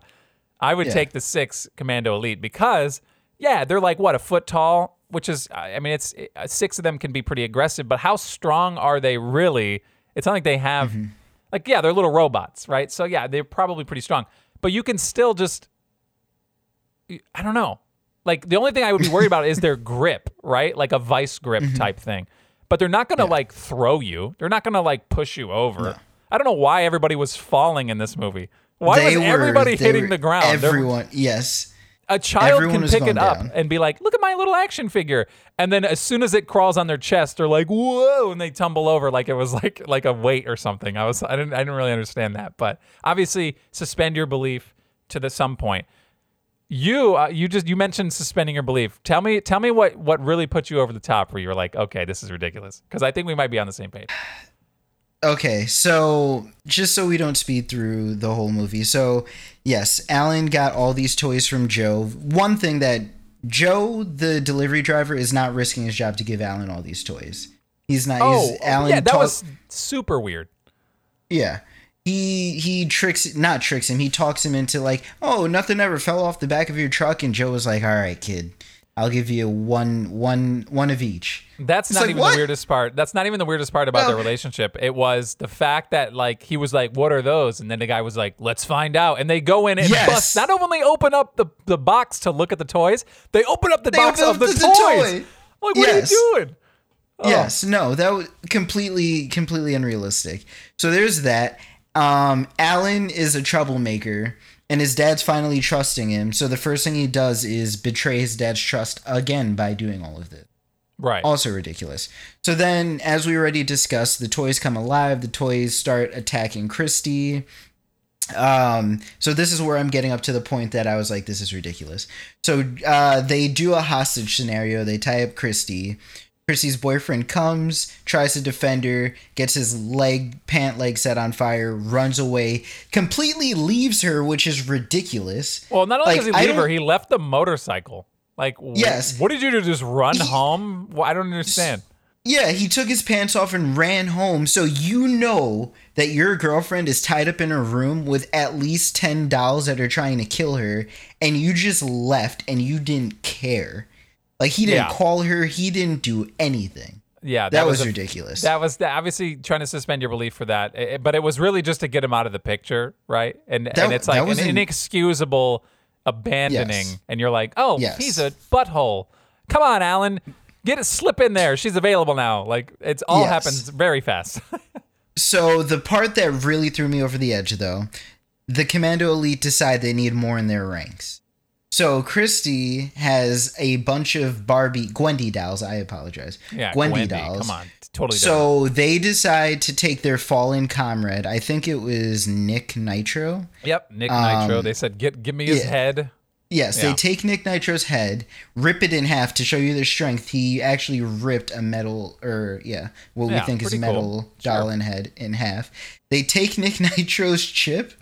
I would take the 6 Commando Elite because, they're like, what, a foot tall? Which is, I mean, it's 6 of them can be pretty aggressive, but how strong are they really? It's not like they have, they're little robots, right? So yeah, they're probably pretty strong, but you can still just, I don't know. Like the only thing I would be worried about is their grip, right? Like a vice grip type thing, but they're not going to like throw you. They're not going to like push you over. No. I don't know why everybody was falling in this movie. Why was everybody hitting the ground? Everyone, yes. A child can pick it up and be like, look at my little action figure. And then as soon as it crawls on their chest, they're like, whoa, and they tumble over like it was like a weight or something. I didn't really understand that. But obviously suspend your belief to some point. You mentioned suspending your belief. Tell me what really put you over the top where you were like, okay, this is ridiculous. Because I think we might be on the same page. Okay, so just so we don't speed through the whole movie. So, yes, Alan got all these toys from Joe. One thing that Joe, the delivery driver, is not risking his job to give Alan all these toys. He's not. That was super weird. Yeah. He not tricks him. He talks him into like, oh, nothing ever fell off the back of your truck. And Joe was like, all right, kid. I'll give you one of each. The weirdest part. That's not even the weirdest part about their relationship. It was the fact that like he was like, "What are those?" And then the guy was like, "Let's find out." And they go in and bust. Not only open up the box to look at the toys, they open up the box of the toys. Toy. Like, what are you doing? Oh. Yes, no, that was completely unrealistic. So there's that. Alan is a troublemaker. And his dad's finally trusting him. So the first thing he does is betray his dad's trust again by doing all of this. Right. Also ridiculous. So then, as we already discussed, the toys come alive. The toys start attacking Christy. So this is where I'm getting up to the point that I was like, this is ridiculous. So they do a hostage scenario. They tie up Christy. Christy's boyfriend comes, tries to defend her, gets his pant leg set on fire, runs away, completely leaves her, which is ridiculous. Well, not only does he leave her, he left the motorcycle. Like, what did you do? Just run home? Well, I don't understand. Yeah, he took his pants off and ran home. So you know that your girlfriend is tied up in her room with at least 10 dolls that are trying to kill her, and you just left and you didn't care. Like, he didn't call her. He didn't do anything. Yeah, that was ridiculous. That was obviously trying to suspend your belief for that. But it was really just to get him out of the picture, right? And it's like an inexcusable abandoning. Yes. And you're like, oh, yes, he's a butthole. Come on, Alan. Get a slip in there. She's available now. Like, it's all happens very fast. So the part that really threw me over the edge, though, the Commando Elite decide they need more in their ranks. So Christy has a bunch of Gwendy dolls. I apologize. Yeah, Gwendy dolls. Come on. Totally. So they decide to take their fallen comrade. I think it was Nick Nitro. Yep, Nick Nitro. They said, give me his head. Yes, they take Nick Nitro's head, rip it in half to show you their strength. He actually ripped a metal, we think is metal doll and head in half. They take Nick Nitro's chip,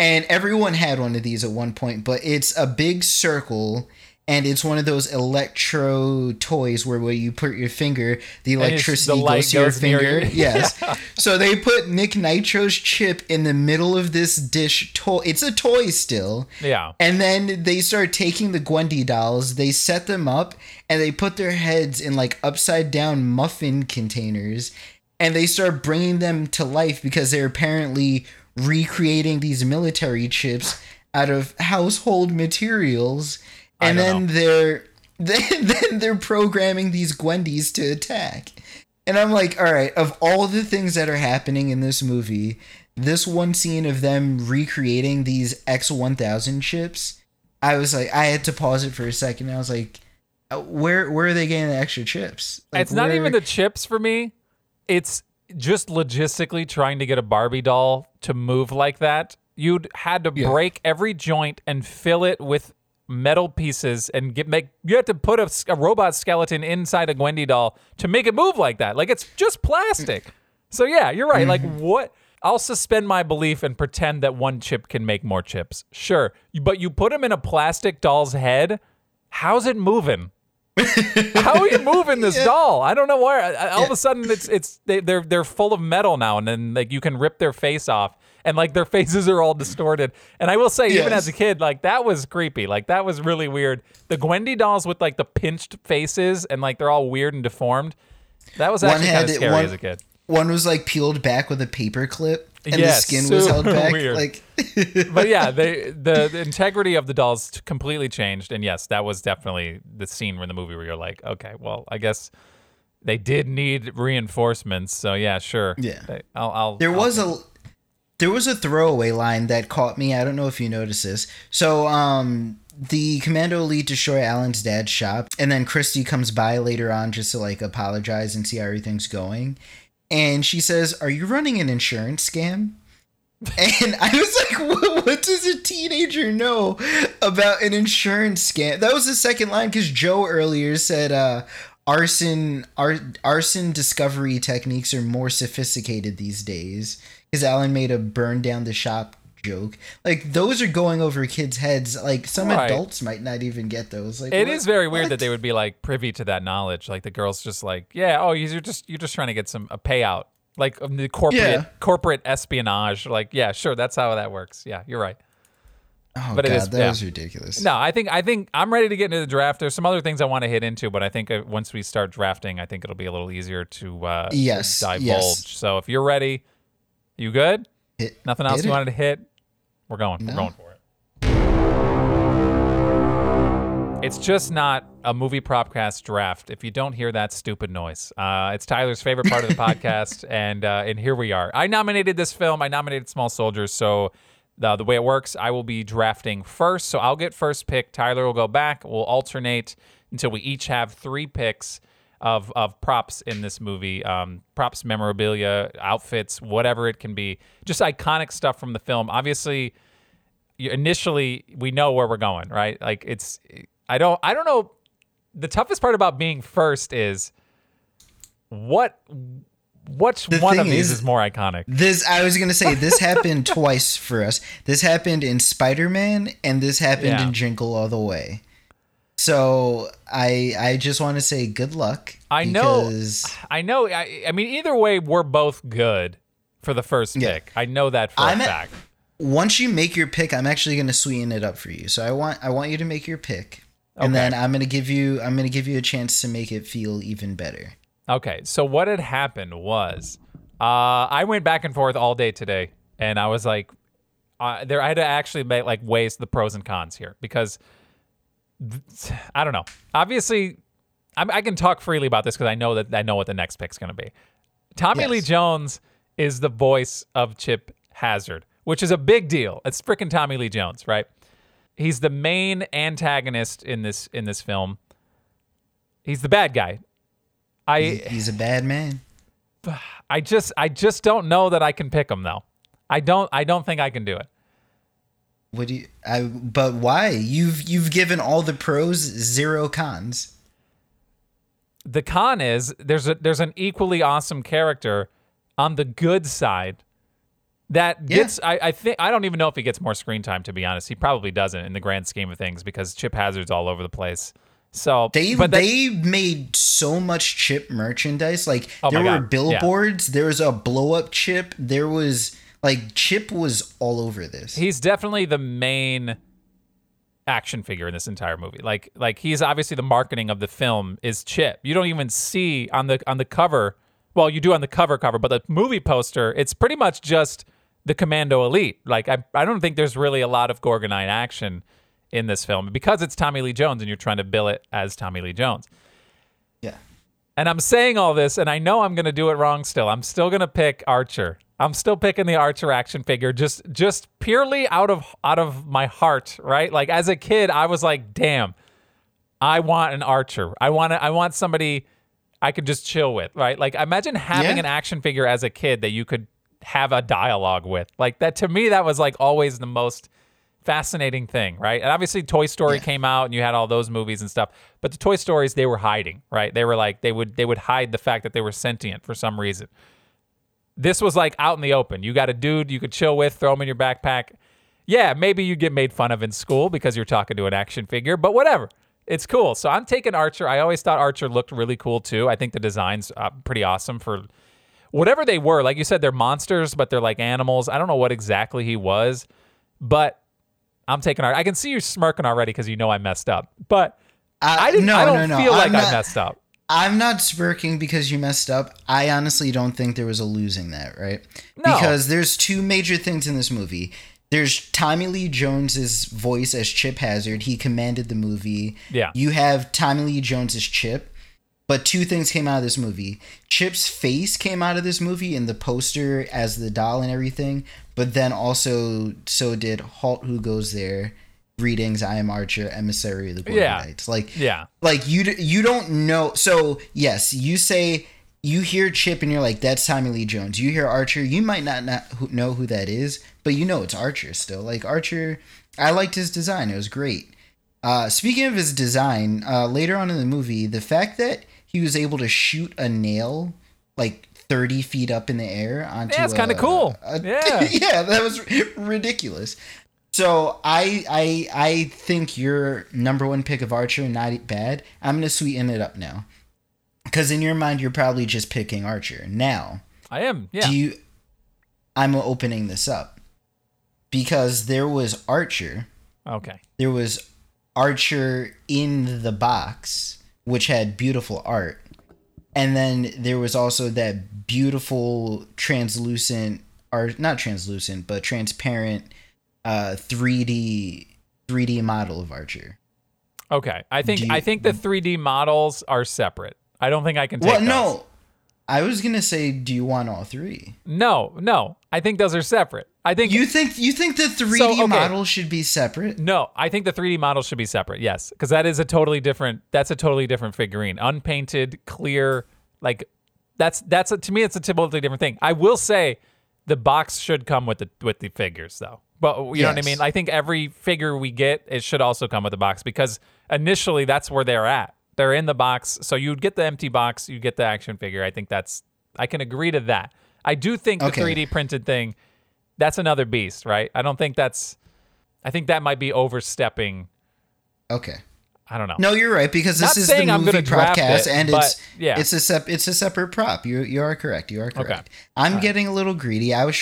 and everyone had one of these at one point, but it's a big circle, and it's one of those electro toys where you put your finger, the electricity goes to your finger. Yes. Yeah. So they put Nick Nitro's chip in the middle of this dish toy. It's a toy still. Yeah. And then they start taking the Gwendy dolls. They set them up and they put their heads in like upside down muffin containers. And they start bringing them to life because they're apparently recreating these military chips out of household materials. And then they're programming these Gwendys to attack. And I'm like, all right, of all the things that are happening in this movie, this one scene of them recreating these X-1000 chips, I was like, I had to pause it for a second. And I was like, where are they getting the extra chips? Like, it's not even the chips for me. It's just logistically trying to get a Barbie doll to move like that. You'd had to break every joint and fill it with metal pieces and you have to put a robot skeleton inside a Gwendy doll to make it move like that. Like, it's just plastic. So yeah, you're right. Like, what? I'll suspend my belief and pretend that one chip can make more chips. Sure. But you put them in a plastic doll's head. How's it moving? How are you moving this doll? I don't know why. All of a sudden they're full of metal now. And then like you can rip their face off. And like their faces are all distorted. And I will say, even as a kid, like that was creepy. Like that was really weird. The Gwendy dolls with like the pinched faces and like they're all weird and deformed. That was actually kind of scary as a kid. One was like peeled back with a paper clip and the skin was held back. Weird. Like, but yeah, the integrity of the dolls completely changed. And yes, that was definitely the scene in the movie where you're like, okay, well, I guess they did need reinforcements. So yeah, sure. Yeah. There was a throwaway line that caught me. I don't know if you noticed this. So the Commando Elite destroy Alan's dad's shop, and then Christy comes by later on just to like apologize and see how everything's going. And she says, "Are you running an insurance scam?" And I was like, what does a teenager know about an insurance scam? That was the second line because Joe earlier said arson discovery techniques are more sophisticated these days. Because Alan made a burn down the shop joke. Like, those are going over kids' heads. Like, some adults might not even get those. Like, it is very weird that they would be, like, privy to that knowledge. Like, the girl's just like, you're just trying to get a payout. Like, the corporate espionage. Like, yeah, sure, that's how that works. Yeah, you're right. Oh, but God, that was ridiculous. No, I think I'm ready to get into the draft. There's some other things I want to hit into, but I think once we start drafting, I think it'll be a little easier to divulge. Yes. So if you're ready... You good? Nothing else you wanted to hit? We're going. No. We're going for it. It's just not a movie propcast draft if you don't hear that stupid noise. It's Tyler's favorite part of the podcast, and here we are. I nominated this film. I nominated Small Soldiers, so the way it works, I will be drafting first, so I'll get first pick. Tyler will go back. We'll alternate until we each have three picks of props in this movie, props, memorabilia, outfits, whatever it can be, just iconic stuff from the film. Obviously, initially we know where we're going, right? Like it's, I don't know. The toughest part about being first is which one of these is more iconic. I was gonna say this happened twice for us. This happened in Spider-Man, and this happened in Jingle All the Way. So I just want to say good luck. I know. I mean, either way, we're both good for the first pick. I know that for a fact. Once you make your pick, I'm actually going to sweeten it up for you. So I want you to make your pick, and then I'm going to give you a chance to make it feel even better. Okay. So what had happened was, I went back and forth all day today, and I was like, I had to actually make like weighs the pros and cons here, because I don't know. Obviously, I can talk freely about this because I know what the next pick's going to be. Tommy Lee Jones is the voice of Chip Hazard, which is a big deal. It's frickin' Tommy Lee Jones, right? He's the main antagonist in this film. He's the bad guy. He's a bad man. I just don't know that I can pick him though. I don't think I can do it. But why? You've given all the pros, zero cons. The con is there's an equally awesome character on the good side that gets, I think, I don't even know if he gets more screen time, to be honest. He probably doesn't in the grand scheme of things, because Chip Hazard's all over the place. So they made so much Chip merchandise. Like there were billboards, there was a blow up Chip, there was like Chip was all over this. He's definitely the main action figure in this entire movie. Like he's obviously the marketing of the film is Chip. You don't even see on the cover. Well, you do on the cover, but the movie poster, it's pretty much just the Commando Elite. Like I don't think there's really a lot of Gorgonite action in this film, because it's Tommy Lee Jones and you're trying to bill it as Tommy Lee Jones. Yeah. And I'm saying all this, and I know I'm going to do it wrong still. I'm still going to pick Archer. I'm still picking the Archer action figure, just purely out of my heart, right? Like as a kid, I was like, damn, I want an Archer. I want somebody I could just chill with, right? Like imagine having an action figure as a kid that you could have a dialogue with. Like that, to me, that was like always the most fascinating thing, right? And obviously Toy Story came out and you had all those movies and stuff, but the Toy Stories, they were hiding, right? They were like, they would hide the fact that they were sentient for some reason. This was like out in the open. You got a dude you could chill with, throw him in your backpack. Yeah, maybe you get made fun of in school because you're talking to an action figure, but whatever. It's cool. So I'm taking Archer. I always thought Archer looked really cool too. I think the design's pretty awesome for whatever they were. Like you said, they're monsters, but they're like animals. I don't know what exactly he was, but I'm taking Archer. I can see you smirking already because you know I messed up, but I messed up. I'm not smirking because you messed up. I honestly don't think there was a losing that, right? No. Because there's two major things in this movie. There's Tommy Lee Jones's voice as Chip Hazard. He commanded the movie. Yeah. You have Tommy Lee Jones as Chip. But two things came out of this movie. Chip's face came out of this movie in the poster as the doll and everything. But then also, so did Halt Who Goes There. Readings, I am Archer, emissary of the Gorgonites. Like you don't know. So yes, you say you hear Chip and you're like, that's Tommy Lee Jones. You hear Archer, you might not know who that is, but you know it's Archer still. Like Archer, I liked his design; it was great. Speaking of his design, later on in the movie, the fact that he was able to shoot a nail like 30 feet up in the air onto that's kind of cool. That was ridiculous. So I think your number one pick of Archer, not bad. I'm going to sweeten it up now. Because in your mind, you're probably just picking Archer. Now. I am, yeah. I'm opening this up. Because there was Archer. Okay. There was Archer in the box, which had beautiful art. And then there was also that beautiful translucent, or not translucent, but transparent 3D model of Archer. Okay. I think the 3D models are separate. I don't think I can take those. No. I was going to say, do you want all three? No. I think those are separate. I think you think the 3D model should be separate? No, I think the 3D model should be separate. Yes, cuz that's a totally different figurine. Unpainted, clear, like that's to me it's a totally different thing. I will say the box should come with the figures though. But you know what I mean? I think every figure we get, it should also come with a box, because initially that's where they're at. They're in the box. So you'd get the empty box, you get the action figure. I think I can agree to that. I do think the 3D printed thing, that's another beast, right? I think that might be overstepping. Okay. I don't know. No, you're right, because this is the movie propcast, and it's a separate prop. You are correct. You are correct. Okay. I'm getting a little greedy. I was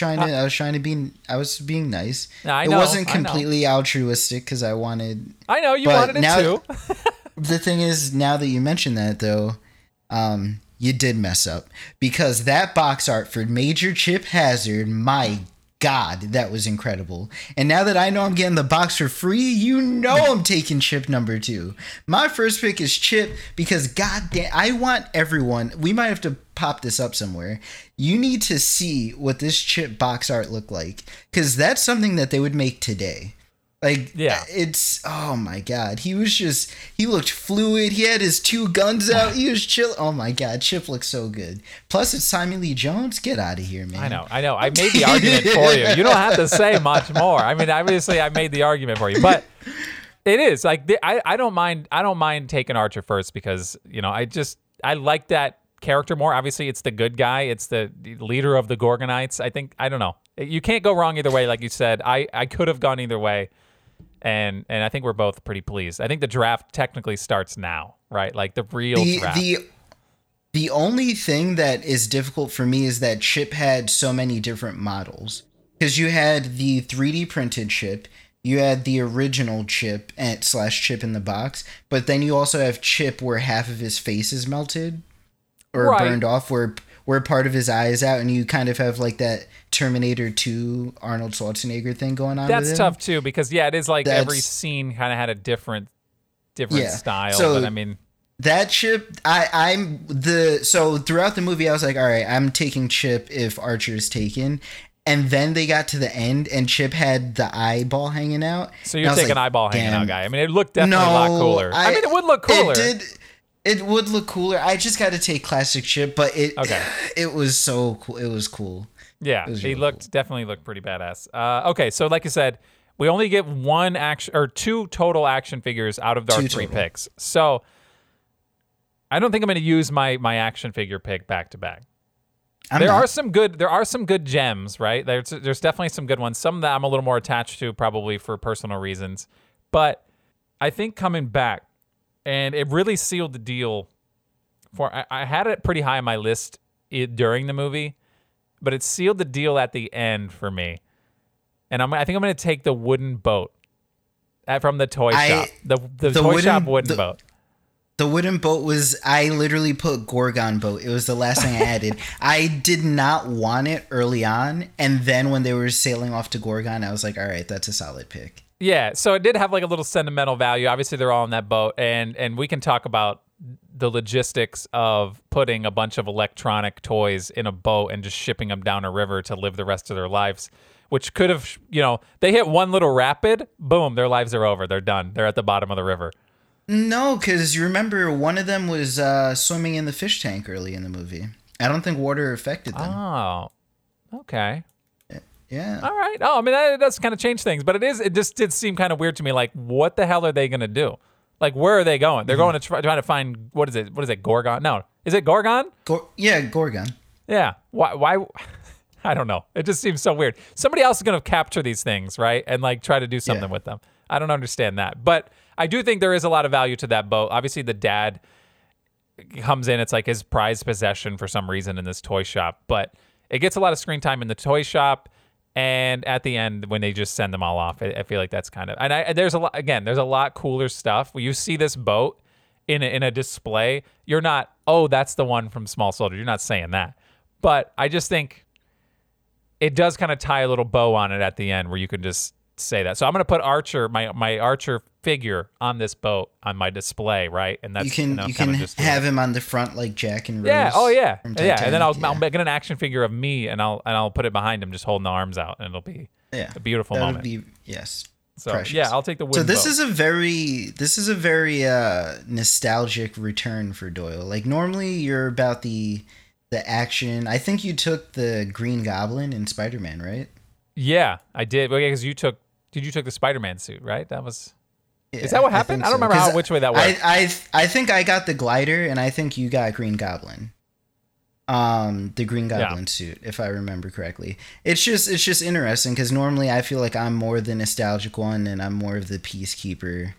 being nice. It wasn't completely altruistic because I wanted. I know you wanted it too. The thing is, now that you mention that, though, you did mess up, because that box art for Major Chip Hazard, my God, that was incredible. And now that I know I'm getting the box for free, you know I'm taking Chip number 2. My first pick is Chip because, goddamn, I want everyone. We might have to pop this up somewhere. You need to see what this Chip box art looked like, because that's something that they would make today. Like, yeah, it's, oh my God. He looked fluid. He had his 2 guns out. He was chill. Oh my God. Chip looks so good. Plus it's Tommy Lee Jones. Get out of here, man. I know. I made the argument for you. You don't have to say much more. I mean, obviously I made the argument for you, but it is like, I don't mind taking Archer first because, you know, I like that character more. Obviously it's the good guy. It's the leader of the Gorgonites. I think, I don't know. You can't go wrong either way. Like you said, I could have gone either way. And I think we're both pretty pleased. I think the draft technically starts now, right? Like the real draft. The only thing that is difficult for me is that Chip had so many different models, because you had the 3D printed Chip, you had the original Chip / Chip in the box, but then you also have Chip where half of his face is melted or burned off, where part of his eye is out, and you kind of have like that Terminator 2 Arnold Schwarzenegger thing going on. That's tough too, because it is like every scene kind of had a different style. So but I mean, that Chip, so throughout the movie, I was like, all right, I'm taking Chip if Archer is taken. And then they got to the end, and Chip had the eyeball hanging out. So you're taking eyeball hanging out guy. I mean, it looked definitely a lot cooler. I mean, it would look cooler. It would look cooler. I just got to take classic Chip, but it was so cool. It was cool. Yeah, he definitely looked pretty badass. Okay, so like I said, we only get 1 action or 2 total action figures out of our 3 picks. So I don't think I'm going to use my action figure pick back to back. There are some good gems, right? There's definitely some good ones. Some that I'm a little more attached to, probably for personal reasons. But I think coming back, and it really sealed the deal for. I had it pretty high on my list during the movie, but it sealed the deal at the end for me. And I think I'm going to take the wooden boat from the toy shop. The wooden boat. The wooden boat was. I literally put Gorgon boat. It was the last thing I added. I did not want it early on, and then when they were sailing off to Gorgon, I was like, "All right, that's a solid pick." Yeah, so it did have like a little sentimental value. Obviously, they're all on that boat, and we can talk about the logistics of putting a bunch of electronic toys in a boat and just shipping them down a river to live the rest of their lives, which could have, you know, they hit one little rapid, boom, their lives are over. They're done. They're at the bottom of the river. No, because you remember one of them was swimming in the fish tank early in the movie. I don't think water affected them. Oh, okay. Yeah. All right. Oh, I mean, that does kind of change things, but it just did seem kind of weird to me. Like, what the hell are they going to do? Like, where are they going? They're going to try to find, what is it? Gorgon? No. Is it Gorgon? Gorgon. Yeah. Why? I don't know. It just seems so weird. Somebody else is going to capture these things, right? And like try to do something with them. I don't understand that, but I do think there is a lot of value to that boat. Obviously the dad comes in, it's like his prized possession for some reason in this toy shop, but it gets a lot of screen time in the toy shop. And at the end, when they just send them all off, I feel like that's kind of... There's a lot cooler stuff. When you see this boat in a display, you're not, oh, that's the one from Small Soldier. You're not saying that. But I just think it does kind of tie a little bow on it at the end where you can just say that. So I'm going to put Archer, my Archer figure on this boat on my display, right? And that's you can have him on the front like Jack and Rose. Yeah, oh yeah. And then I'll make an action figure of me and I'll put it behind him just holding the arms out, and it'll be a beautiful moment. So precious. I'll take the wooden boat. So this is a very nostalgic return for Doyle. Like normally you're about the action. I think you took the Green Goblin in Spider-Man, right? Yeah, I did. Well, because you took the Spider-Man suit, right? That was. Yeah, is that what happened? I don't remember which way that was. I think I got the glider, and I think you got Green Goblin. The Green Goblin suit, if I remember correctly. It's just interesting because normally I feel like I'm more the nostalgic one, and I'm more of the peacekeeper.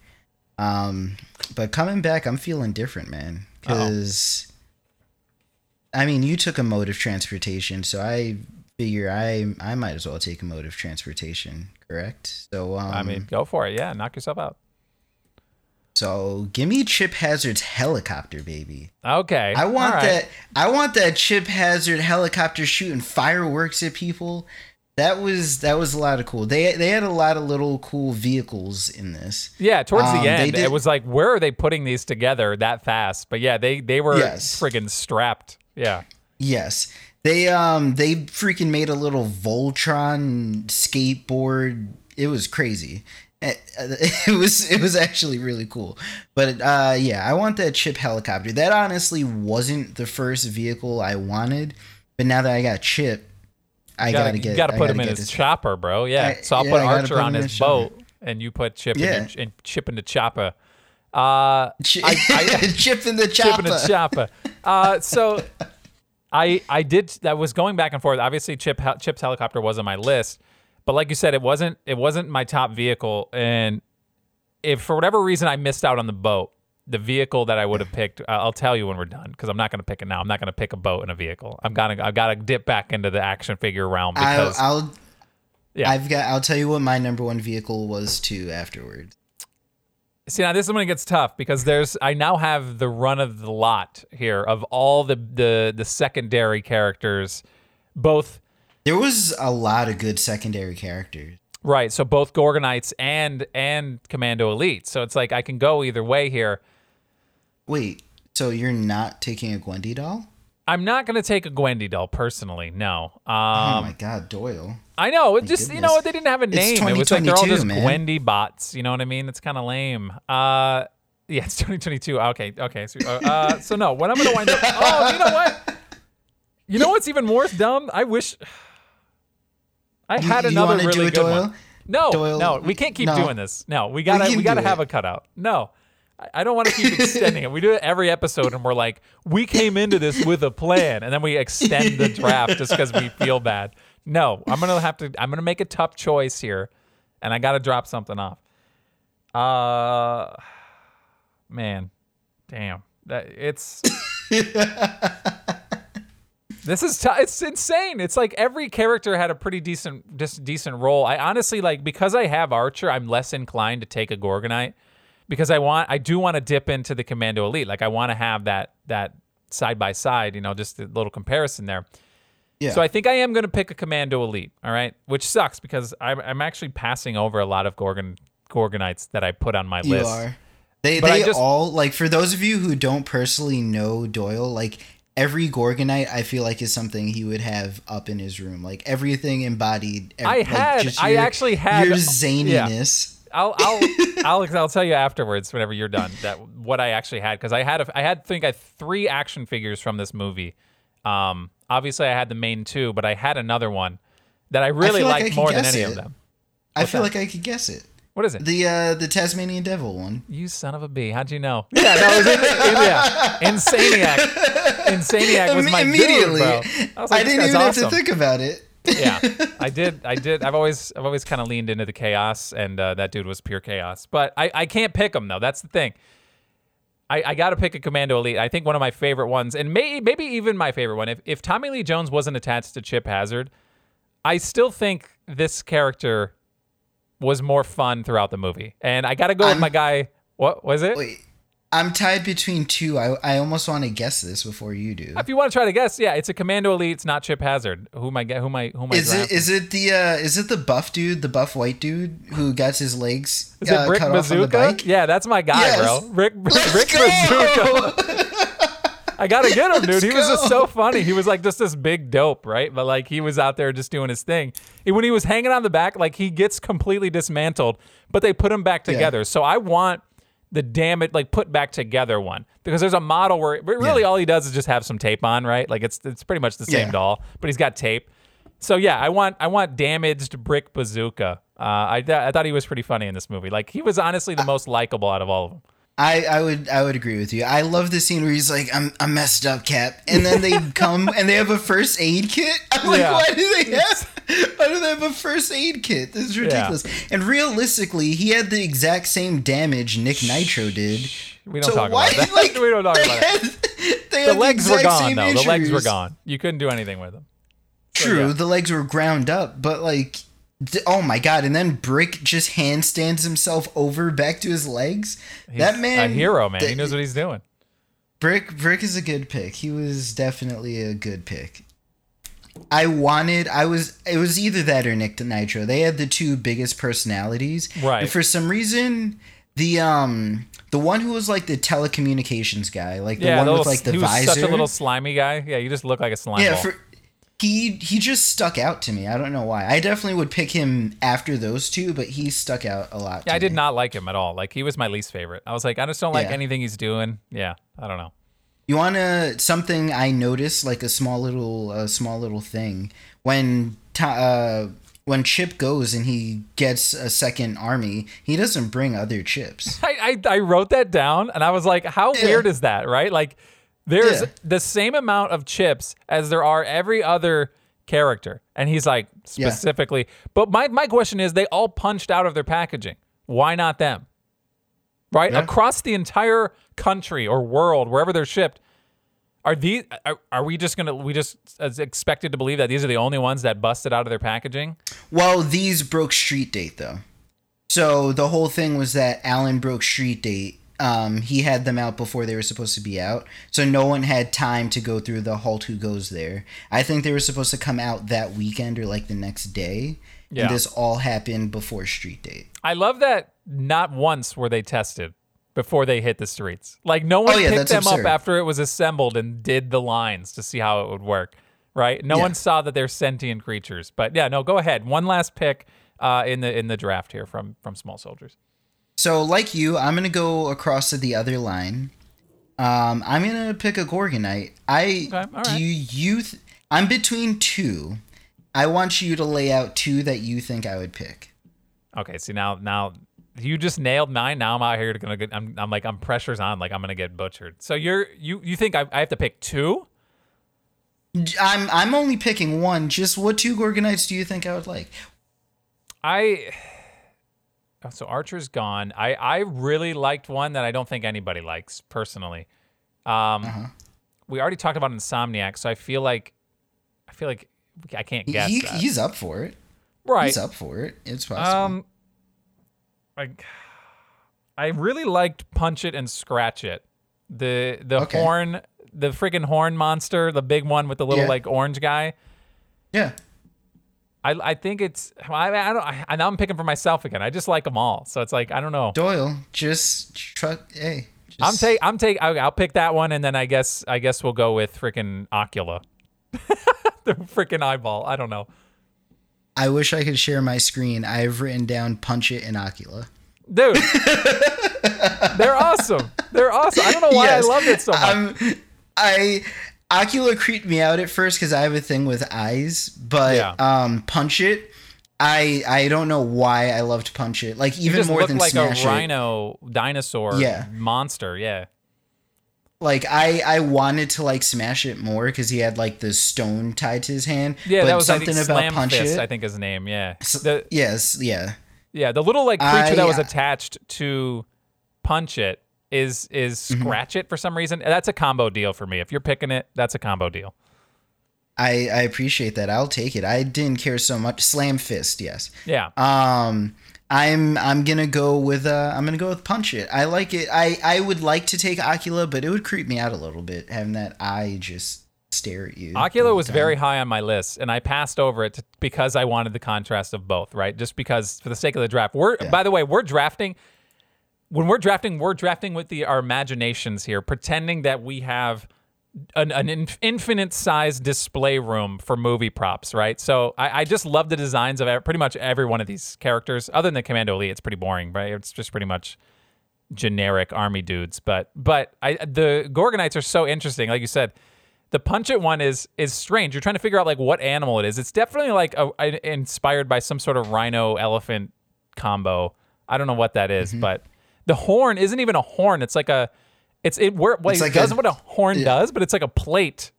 But coming back, I'm feeling different, man. Because, I mean, you took a mode of transportation, so I figure I might as well take a mode of transportation, correct? So I mean, go for it. Yeah, knock yourself out. So give me Chip Hazard's helicopter, baby. Okay. I want that. I want that Chip Hazard helicopter shooting fireworks at people. That was a lot of cool. They had a lot of little cool vehicles in this. Yeah, towards the end, it was like, where are they putting these together that fast? But yeah, they were friggin' strapped. Yeah. Yes. They freaking made a little Voltron skateboard. It was crazy. It was actually really cool. But yeah, I want that Chip helicopter. That honestly wasn't the first vehicle I wanted, but now that I got Chip, I gotta put him in his chopper, bro. Yeah, so I'll put Archer on his boat, and you put Chip and Chip in the chopper. Chip in the chopper. Chip in the chopper. So I did. That was going back and forth. Obviously, Chip's helicopter was on my list. But like you said, it wasn't my top vehicle, and if for whatever reason I missed out on the boat, the vehicle that I would have picked, I'll tell you when we're done because I'm not going to pick it now. I'm not going to pick a boat and a vehicle. I've got to dip back into the action figure realm because I'll tell you what my number one vehicle was too afterwards. See, now this is when it gets tough because I now have the run of the lot here of all the secondary characters, both. There was a lot of good secondary characters. Right, so both Gorgonites and Commando Elite. So it's like I can go either way here. Wait, so you're not taking a Gwendy doll? I'm not going to take a Gwendy doll, personally, no. Oh my God, Doyle. I know, it just, you know what, they didn't have a name. It was like they're all just Gwendy bots, you know what I mean? It's kind of lame. Yeah, it's 2022, okay. So no, what I'm going to wind up, oh, you know what? You know what's even more dumb? I wish... I had another really good one. No, we can't keep doing this. No, we gotta have a cutout. No, I don't want to keep extending it. We do it every episode, and we're like, we came into this with a plan, and then we extend the draft just because we feel bad. No, I'm gonna make a tough choice here, and I gotta drop something off. Man, damn, it's. This is it's insane. It's like every character had a pretty decent role. I honestly like because I have Archer, I'm less inclined to take a Gorgonite because I do want to dip into the Commando Elite. Like I want to have that side by side, you know, just a little comparison there. Yeah. So I think I am going to pick a Commando Elite, all right? Which sucks because I'm actually passing over a lot of Gorgonites that I put on my list. You are. They all like for those of you who don't personally know Doyle, like every Gorgonite, I feel like, is something he would have up in his room. Like, everything embodied. I actually had... Your zaniness. Yeah. I'll tell you afterwards, whenever you're done, what I actually had. Because I had three action figures from this movie. Obviously, I had the main two, but I had another one that I really liked more than any of them. I feel like I could guess it. What is it? The Tasmanian Devil one. You son of a bee. How'd you know? Yeah, that was in Insaniac. Insaniac was my immediately. Dude, bro. I didn't even have to think about it. Yeah, I did. I've always kind of leaned into the chaos, and that dude was pure chaos. But I can't pick him though. That's the thing. I got to pick a Commando Elite. I think one of my favorite ones, and maybe even my favorite one. If Tommy Lee Jones wasn't attached to Chip Hazard, I still think this character was more fun throughout the movie. And I got to go with my guy. What was it? Wait, I'm tied between two. I almost want to guess this before you do. If you want to try to guess, yeah, it's a Commando Elite. It's not Chip Hazard. Who am I? Is it the buff dude, the buff white dude who gets his legs is it Brick cut Bazooka? Off on the bike? Yeah, that's my guy, yes. Bro. Brick Bazooka. I got to get him, dude. He was just so funny. He was like just this big dope, right? But like he was out there just doing his thing. And when he was hanging on the back, like he gets completely dismantled, but they put him back together. Yeah. So I want the damage, like put back together one because there's a model where really all he does is just have some tape on, right? Like it's pretty much the same doll, but he's got tape. So yeah, I want damaged Brick Bazooka. I thought he was pretty funny in this movie. Like he was honestly the most likable out of all of them. I would agree with you. I love the scene where he's like, I'm messed up, Cap. And then they come and they have a first aid kit. I'm like, why do they have a first aid kit? This is ridiculous. Yeah. And realistically, he had the exact same damage Nick Nitro did. We don't talk about that. Like, we don't talk about it. The legs were gone, though. Injuries. The legs were gone. You couldn't do anything with them. True. So, yeah. The legs were ground up, but like... Oh my god, and then Brick just handstands himself over back to his legs. He's that man, a hero, man. He knows what he's doing. Brick is a good pick. He was definitely a good pick. It was either that or Nick Nitro. They had the two biggest personalities. Right. And for some reason, the one who was like the telecommunications guy, like the one with like the visor. He was such a little slimy guy. Yeah, you just look like a slime ball. He just stuck out to me. I don't know why. I definitely would pick him after those two, but he stuck out a lot. Yeah, I did not like him at all. Like, he was my least favorite. I was like, I just don't like anything he's doing. Yeah, I don't know. You want to something I noticed, like a small little thing when Chip goes and he gets a second army, he doesn't bring other Chips. I wrote that down and I was like, how weird is that, right? Like. There's the same amount of Chips as there are every other character. And he's like, specifically. Yeah. But my question is, they all punched out of their packaging. Why not them? Right? Yeah. Across the entire country or world, wherever they're shipped, are we just expected to believe that these are the only ones that busted out of their packaging? Well, these broke street date, though. So the whole thing was that Alan broke street date. He had them out before they were supposed to be out, so no one had time to go through the halt who goes there. I think they were supposed to come out that weekend or like the next day, and this all happened before street date. I love that not once were they tested before they hit the streets. Like, no one picked them absurd. Up after it was assembled and did the lines to see how it would work, right? No one saw that they're sentient creatures. But yeah, no, go ahead. One last pick in the draft here from Small Soldiers. So, like you, I'm going to go across to the other line. I'm going to pick a Gorgonite. I'm between two. I want you to lay out two that you think I would pick. Okay, see, now you just nailed mine. Now I'm out here going to I'm pressure's on, like I'm going to get butchered. So you think I have to pick two? I'm only picking one. Just what two Gorgonites do you think I would like? So Archer's gone. I really liked one that I don't think anybody likes, personally. We already talked about Insaniac, so I feel like I can't guess that. He's up for it. Right. He's up for it. It's possible. I really liked Punch It and Scratch It. The horn, the freaking horn monster, the big one with the little like orange guy. Yeah. I think it's I don't I now I'm picking for myself again. I just like them all, so it's like I don't know. Doyle, just truck. Hey, just. I'm taking. I'll pick that one, and then I guess we'll go with freaking Ocula, the freaking eyeball. I don't know. I wish I could share my screen. I've written down Punch It and Ocula. Dude, they're awesome. They're awesome. I don't know why I love it so much. Ocula creeped me out at first because I have a thing with eyes, but Punch It, I don't know why I loved Punch It. Like, even more than Smash It. You just look like a rhino dinosaur monster, yeah. Like, I wanted to, like, smash it more because he had, like, the stone tied to his hand. Yeah, but that was something about Slamfist, I think his name, yeah. Yes. Yeah, the little, like, creature that was attached to Punch It. Is Scratch It for some reason. That's a combo deal for me. If you're picking it, that's a combo deal. I appreciate that. I'll take it. I didn't care so much. Slamfist, yes. Yeah. I'm gonna go with Punch It. I like it. I would like to take Ocula, but it would creep me out a little bit having that eye just stare at you. Ocula was very high on my list, and I passed over it because I wanted the contrast of both, right? Just because for the sake of the draft. By the way, we're drafting. When we're drafting with our imaginations here, pretending that we have an infinite size display room for movie props, right? So I just love the designs of pretty much every one of these characters. Other than the Commando Elite, it's pretty boring, right? It's just pretty much generic army dudes. But the Gorgonites are so interesting. Like you said, the Punch It one is strange. You're trying to figure out like what animal it is. It's definitely like inspired by some sort of rhino elephant combo. I don't know what that is, but The horn isn't even a horn. It's like a, it does what a horn does, but it's like a plate.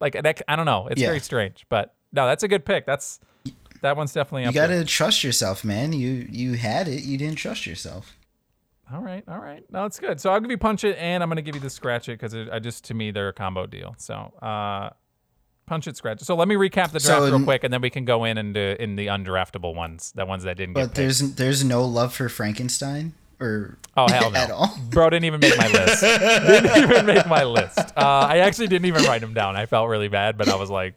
Like, I don't know. It's very strange, but no, that's a good pick. That one's definitely up there. You got to trust yourself, man. You had it. You didn't trust yourself. All right. No, it's good. So I'll give you Punch It, and I'm going to give you the Scratch It, because to me, they're a combo deal. So Punch It, Scratch It. So let me recap the draft real quick, and then we can go in the undraftable ones, the ones that didn't get picked. But there's no love for Frankenstein? Oh, hell no. At all? Bro, didn't even make my list. I actually didn't even write him down. I felt really bad, but I was like,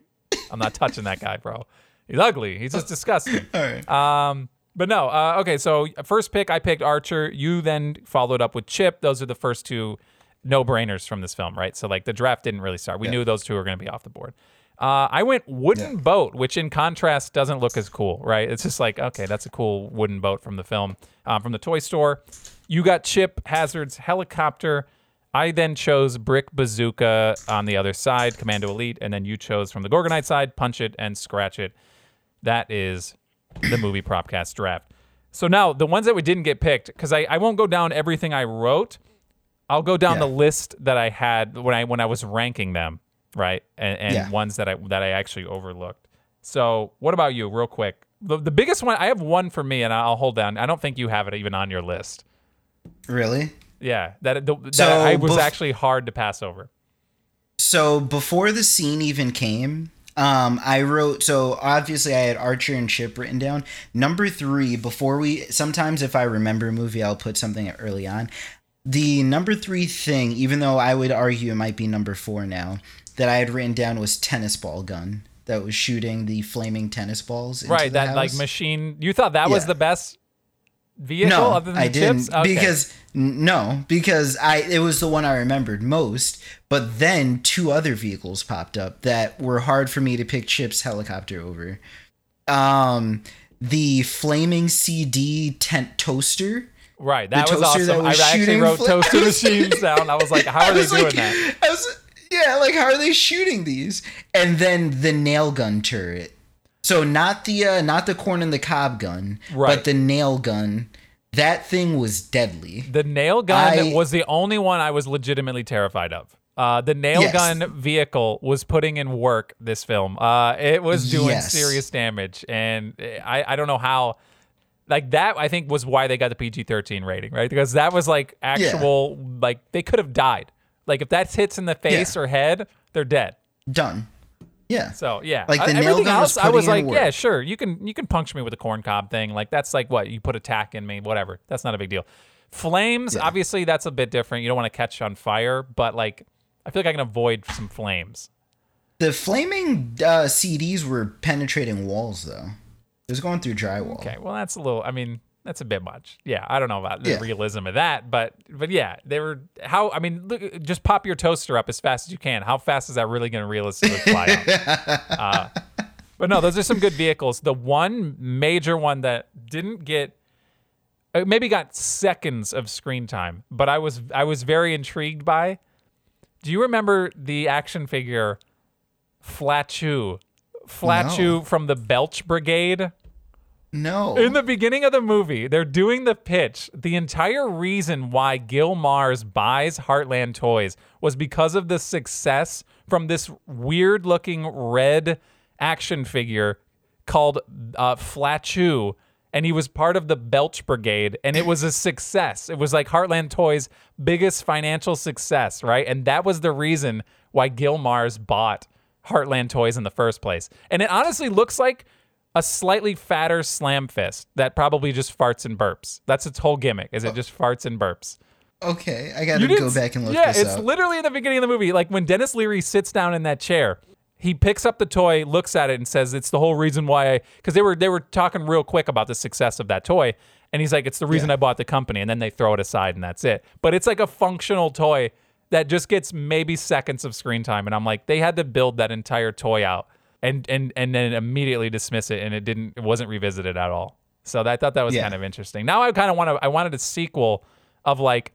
I'm not touching that guy, bro. He's ugly. He's just disgusting. All right. But no. Okay. So first pick, I picked Archer. You then followed up with Chip. Those are the first two no-brainers from this film, right? So like the draft didn't really start. We knew those two were going to be off the board. I went wooden boat, which in contrast doesn't look as cool, right? It's just like, okay, that's a cool wooden boat from the film, from the toy store. You got Chip Hazard's helicopter. I then chose Brick Bazooka on the other side, Commando Elite, and then you chose from the Gorgonite side, Punch It and Scratch It. That is the Movie Propcast draft. So now the ones that we didn't get picked, because I won't go down everything I wrote. I'll go down the list that I had when I was ranking them, right? And ones that I actually overlooked. So what about you, real quick? The biggest one, I have one for me, and I'll hold down. I don't think you have it even on your list. Really? Yeah. That was actually hard to pass over. So before the scene even came, I wrote, so obviously I had Archer and Chip written down. Number three, sometimes if I remember a movie, I'll put something early on. The number three thing, even though I would argue it might be number four now, that I had written down was tennis ball gun. That was shooting the flaming tennis balls into the house. Like machine. You thought that was the best vehicle other than the chips? No, I didn't. Because it was the one I remembered most, but then two other vehicles popped up that were hard for me to pick Chip's helicopter over. The flaming CD tent toaster. Right, that was awesome. That was I actually wrote toaster machines down. I was like, how are they doing that? How are they shooting these? And then the nail gun turret. So not the corn and the cob gun, but the nail gun. That thing was deadly. The nail gun was the only one I was legitimately terrified of. The nail gun vehicle was putting in work this film. It was doing serious damage, and I don't know how. Like that, I think, was why they got the PG-13 rating, right? Because that was like actual, like they could have died. Like if that hits in the face or head, they're dead. Done. Yeah. So yeah, like the everything else, I was like, yeah, sure, you can punch me with a corn cob thing. Like that's like what you put a tack in me, whatever. That's not a big deal. Flames, obviously, that's a bit different. You don't want to catch on fire, but like I feel like I can avoid some flames. The flaming CDs were penetrating walls, though. It was going through drywall. Okay, well, that's a little. I mean, that's a bit much. Yeah, I don't know about the realism of that, but yeah, they were how. I mean, look, just pop your toaster up as fast as you can. How fast is that really going to realistically fly up? But no, those are some good vehicles. The one major one that didn't get, maybe got seconds of screen time, but I was very intrigued by. Do you remember the action figure, Flat Chew? Flat Chew from the Belch Brigade. No. In the beginning of the movie, they're doing the pitch. The entire reason why Gil Mars buys Heartland Toys was because of the success from this weird-looking red action figure called Flat Chew, and he was part of the Belch Brigade, and it was a success. It was like Heartland Toys' biggest financial success, right? And that was the reason why Gil Mars bought Heartland Toys in the first place. And it honestly looks like a slightly fatter Slamfist that probably just farts and burps. That's its whole gimmick, is it just farts and burps. Okay, I gotta go back and look this up. Yeah, it's literally in the beginning of the movie. Like when Dennis Leary sits down in that chair, he picks up the toy, looks at it, and says, it's the whole reason why, because they were talking real quick about the success of that toy, and he's like, it's the reason I bought the company, and then they throw it aside, and that's it. But it's like a functional toy that just gets maybe seconds of screen time, and I'm like, they had to build that entire toy out and then immediately dismiss it, and it wasn't revisited at all. So I thought that was kind of interesting. Now I wanted a sequel of like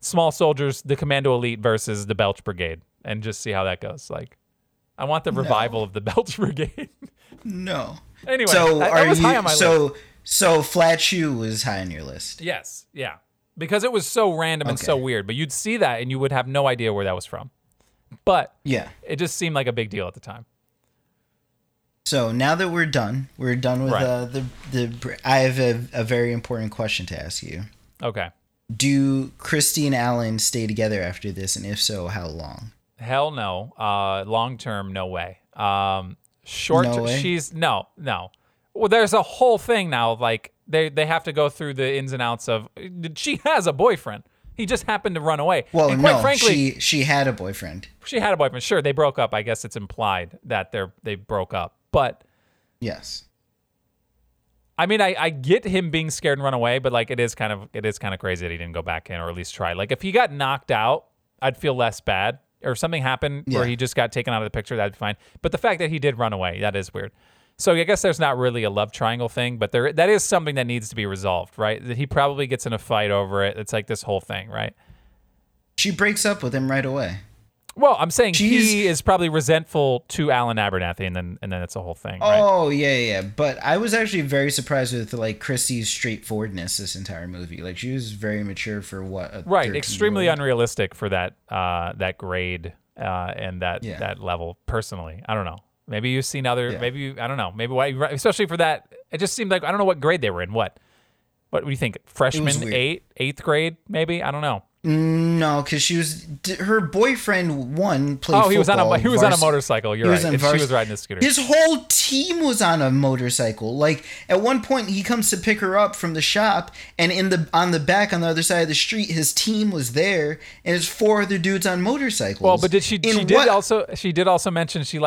Small Soldiers, the Commando Elite versus the Belch Brigade, and just see how that goes. Like I want the revival of the Belch Brigade. No. Anyway, so that was high on my list. So Flat Shoe was high on your list. Yes. Yeah. because it was so random and so weird. But you'd see that and you would have no idea where that was from. But yeah, it just seemed like a big deal at the time. So now that we're done with the. I have a very important question to ask you. Okay. Do Christy and Alan stay together after this, and if so, how long? Hell no. Long term, no way. Short. No way? She's no. Well, there's a whole thing now. Like they have to go through the ins and outs of. She has a boyfriend. He just happened to run away. Well, and quite frankly, she had a boyfriend. She had a boyfriend. Sure, they broke up. I guess it's implied that they broke up. But yes, I mean, I get him being scared and run away, but like it is kind of crazy that he didn't go back in or at least try. Like if he got knocked out, I'd feel less bad, or if something happened where he just got taken out of the picture, that'd be fine. But the fact that he did run away, that is weird. So I guess there's not really a love triangle thing, but that is something that needs to be resolved, right? That he probably gets in a fight over it. It's like this whole thing, right? She breaks up with him right away. Well, I'm saying he is probably resentful to Alan Abernathy, and then it's a whole thing, right? Oh, yeah. But I was actually very surprised with, like, Christie's straightforwardness this entire movie. Like, she was very mature for what? Right, extremely unrealistic for that grade and that level, personally. I don't know. Maybe you've seen other, I don't know. Maybe why, especially for that, it just seemed like, I don't know what grade they were in. What do you think? Freshman, eighth grade, maybe? I don't know. No, because she was, her boyfriend, played football. Oh, he was on a motorcycle. You're right. She was riding a scooter. His whole team was on a motorcycle. Like, at one point, he comes to pick her up from the shop, and on the back, on the other side of the street, his team was there, and it's 4 other dudes on motorcycles. Well, but she did also mention she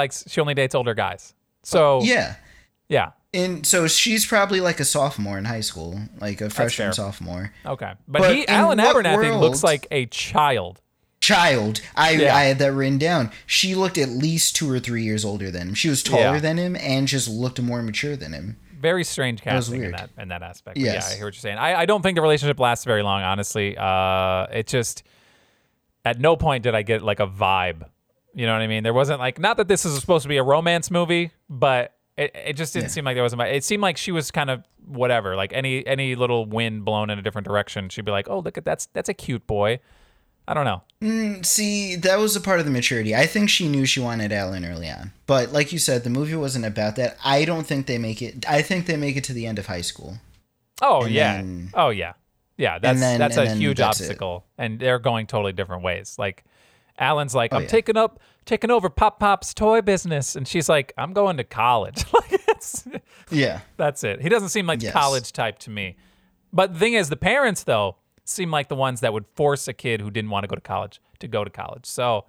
only dates older guys. So yeah. And so she's probably like a sophomore in high school, like a freshman sophomore. Okay. But Alan Abernathy looks like a child. I had that written down. She looked at least 2 or 3 years older than him. She was taller than him and just looked more mature than him. Very strange casting in that aspect. Yes. Yeah, I hear what you're saying. I don't think the relationship lasts very long, honestly. It just, at no point did I get like a vibe. You know what I mean? There wasn't like, not that this is supposed to be a romance movie, but... It just didn't seem like there was a... It seemed like she was kind of whatever. Like any little wind blown in a different direction, she'd be like, oh, look at that's a cute boy. I don't know. See, that was a part of the maturity. I think she knew she wanted Alan early on. But like you said, the movie wasn't about that. I don't think they make it... I think they make it to the end of high school. Oh, Yeah, that's a huge obstacle. It. And they're going totally different ways. Like, Alan's like, I'm taking over Pop's toy business, and she's like, I'm going to college. Like, that's it. He doesn't seem like college type to me. But the thing is, the parents though seem like the ones that would force a kid who didn't want to go to college to go to college. So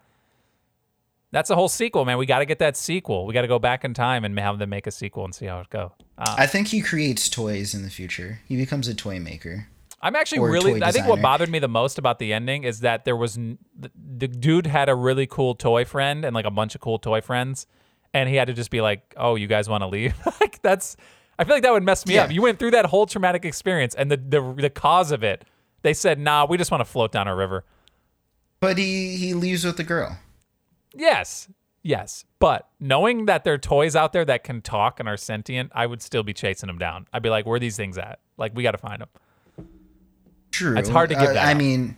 that's a whole sequel, man. We got to get that sequel. We got to go back in time and have them make a sequel and see how it goes. I think he creates toys in the future. He becomes a toy maker. I'm actually I think what bothered me the most about the ending is that there was, the dude had a really cool toy friend and like a bunch of cool toy friends, and he had to just be like, oh, you guys want to leave? Like I feel like that would mess me up. You went through that whole traumatic experience, and the cause of it, they said, nah, we just want to float down a river. But he leaves with the girl. Yes. But knowing that there are toys out there that can talk and are sentient, I would still be chasing them down. I'd be like, where are these things at? Like, we got to find them. True. It's hard to get that. I mean,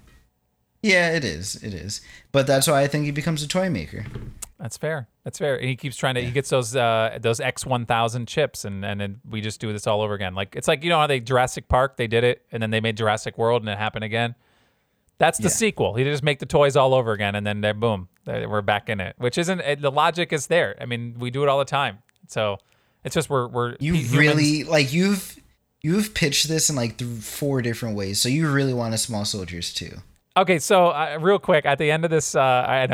yeah, it is. But that's why I think he becomes a toy maker. That's fair. And he keeps trying to. Yeah. He gets those X1000 chips, and then we just do this all over again. Like, it's like, you know how they Jurassic Park, they did it, and then they made Jurassic World, and it happened again. That's the sequel. He just make the toys all over again, and then boom, we're back in it. Which isn't, the logic is there. I mean, we do it all the time. So it's just You've pitched this in like 4 different ways, so you really want a Small Soldiers too. Okay, so real quick, at the end of this, I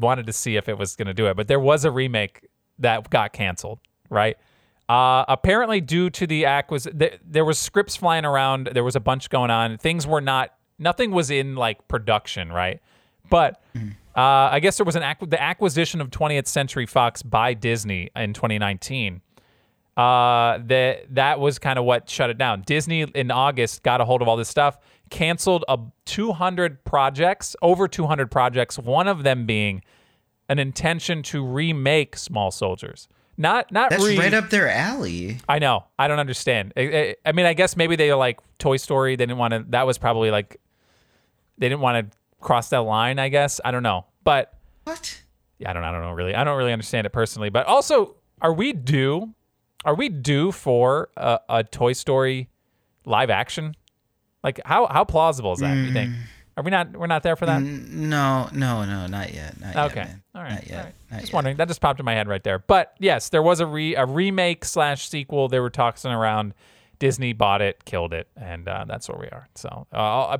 wanted to see if it was going to do it, but there was a remake that got canceled, right? Apparently due to the acquisition, there was scripts flying around, there was a bunch going on, things were not, nothing was in like production, right? But I guess there was the acquisition of 20th Century Fox by Disney in 2019. That was kind of what shut it down. Disney in August got a hold of all this stuff, canceled 200 projects, one of them being an intention to remake Small Soldiers, Not that's Reed. Right up their alley. I know. I don't understand. I mean, I guess maybe they were like Toy Story. They didn't want to. That was probably like they didn't want to cross that line. I guess I don't know. But what? Yeah, I don't know really. I don't really understand it personally. But also, are we due for a Toy Story live action? Like how plausible is that? You think? Are we not? We're not there for that. No, not yet. Not yet, man. All right. Not yet. All right. Just wondering. That just popped in my head right there. But yes, there was a remake / sequel. There were talks around. Disney bought it, killed it, and that's where we are. So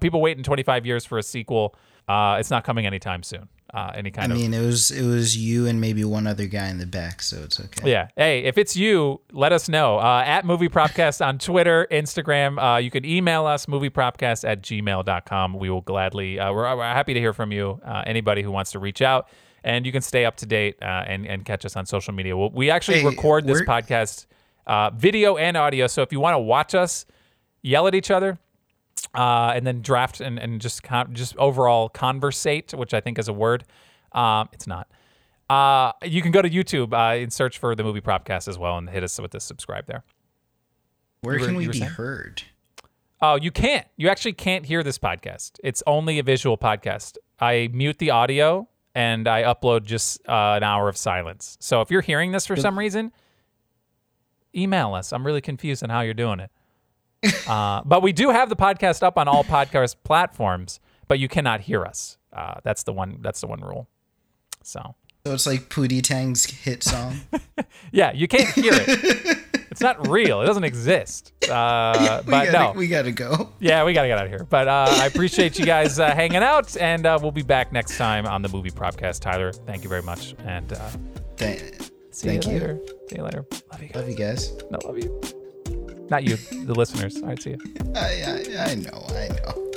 people waiting 25 years for a sequel. It's not coming anytime soon. It was you and maybe one other guy in the back, so it's okay. Yeah. Hey, if it's you, let us know. At Movie Propcast on Twitter, Instagram. You can email us, moviepropcast@gmail.com. We will gladly, we're happy to hear from you, anybody who wants to reach out. And you can stay up to date and catch us on social media. We actually record this podcast video and audio, so if you want to watch us yell at each other, and then draft and just overall conversate, which I think is a word. It's not. You can go to YouTube and search for the Movie Propcast as well and hit us with the subscribe there. Where can we be heard? Oh, you can't. You actually can't hear this podcast. It's only a visual podcast. I mute the audio and I upload just an hour of silence. So if you're hearing this for some reason, email us. I'm really confused on how you're doing it. But we do have the podcast up on all podcast platforms, but you cannot hear us. That's the one rule. So it's like Pootie Tang's hit song. Yeah, you can't hear it. It's not real. It doesn't exist. We gotta go. Yeah, we gotta get out of here. But I appreciate you guys hanging out, and we'll be back next time on the Movie Propcast. Tyler, thank you very much, and see you later. See you later. Love you guys. No, love you. Not you, the listeners. All right, see you. I know.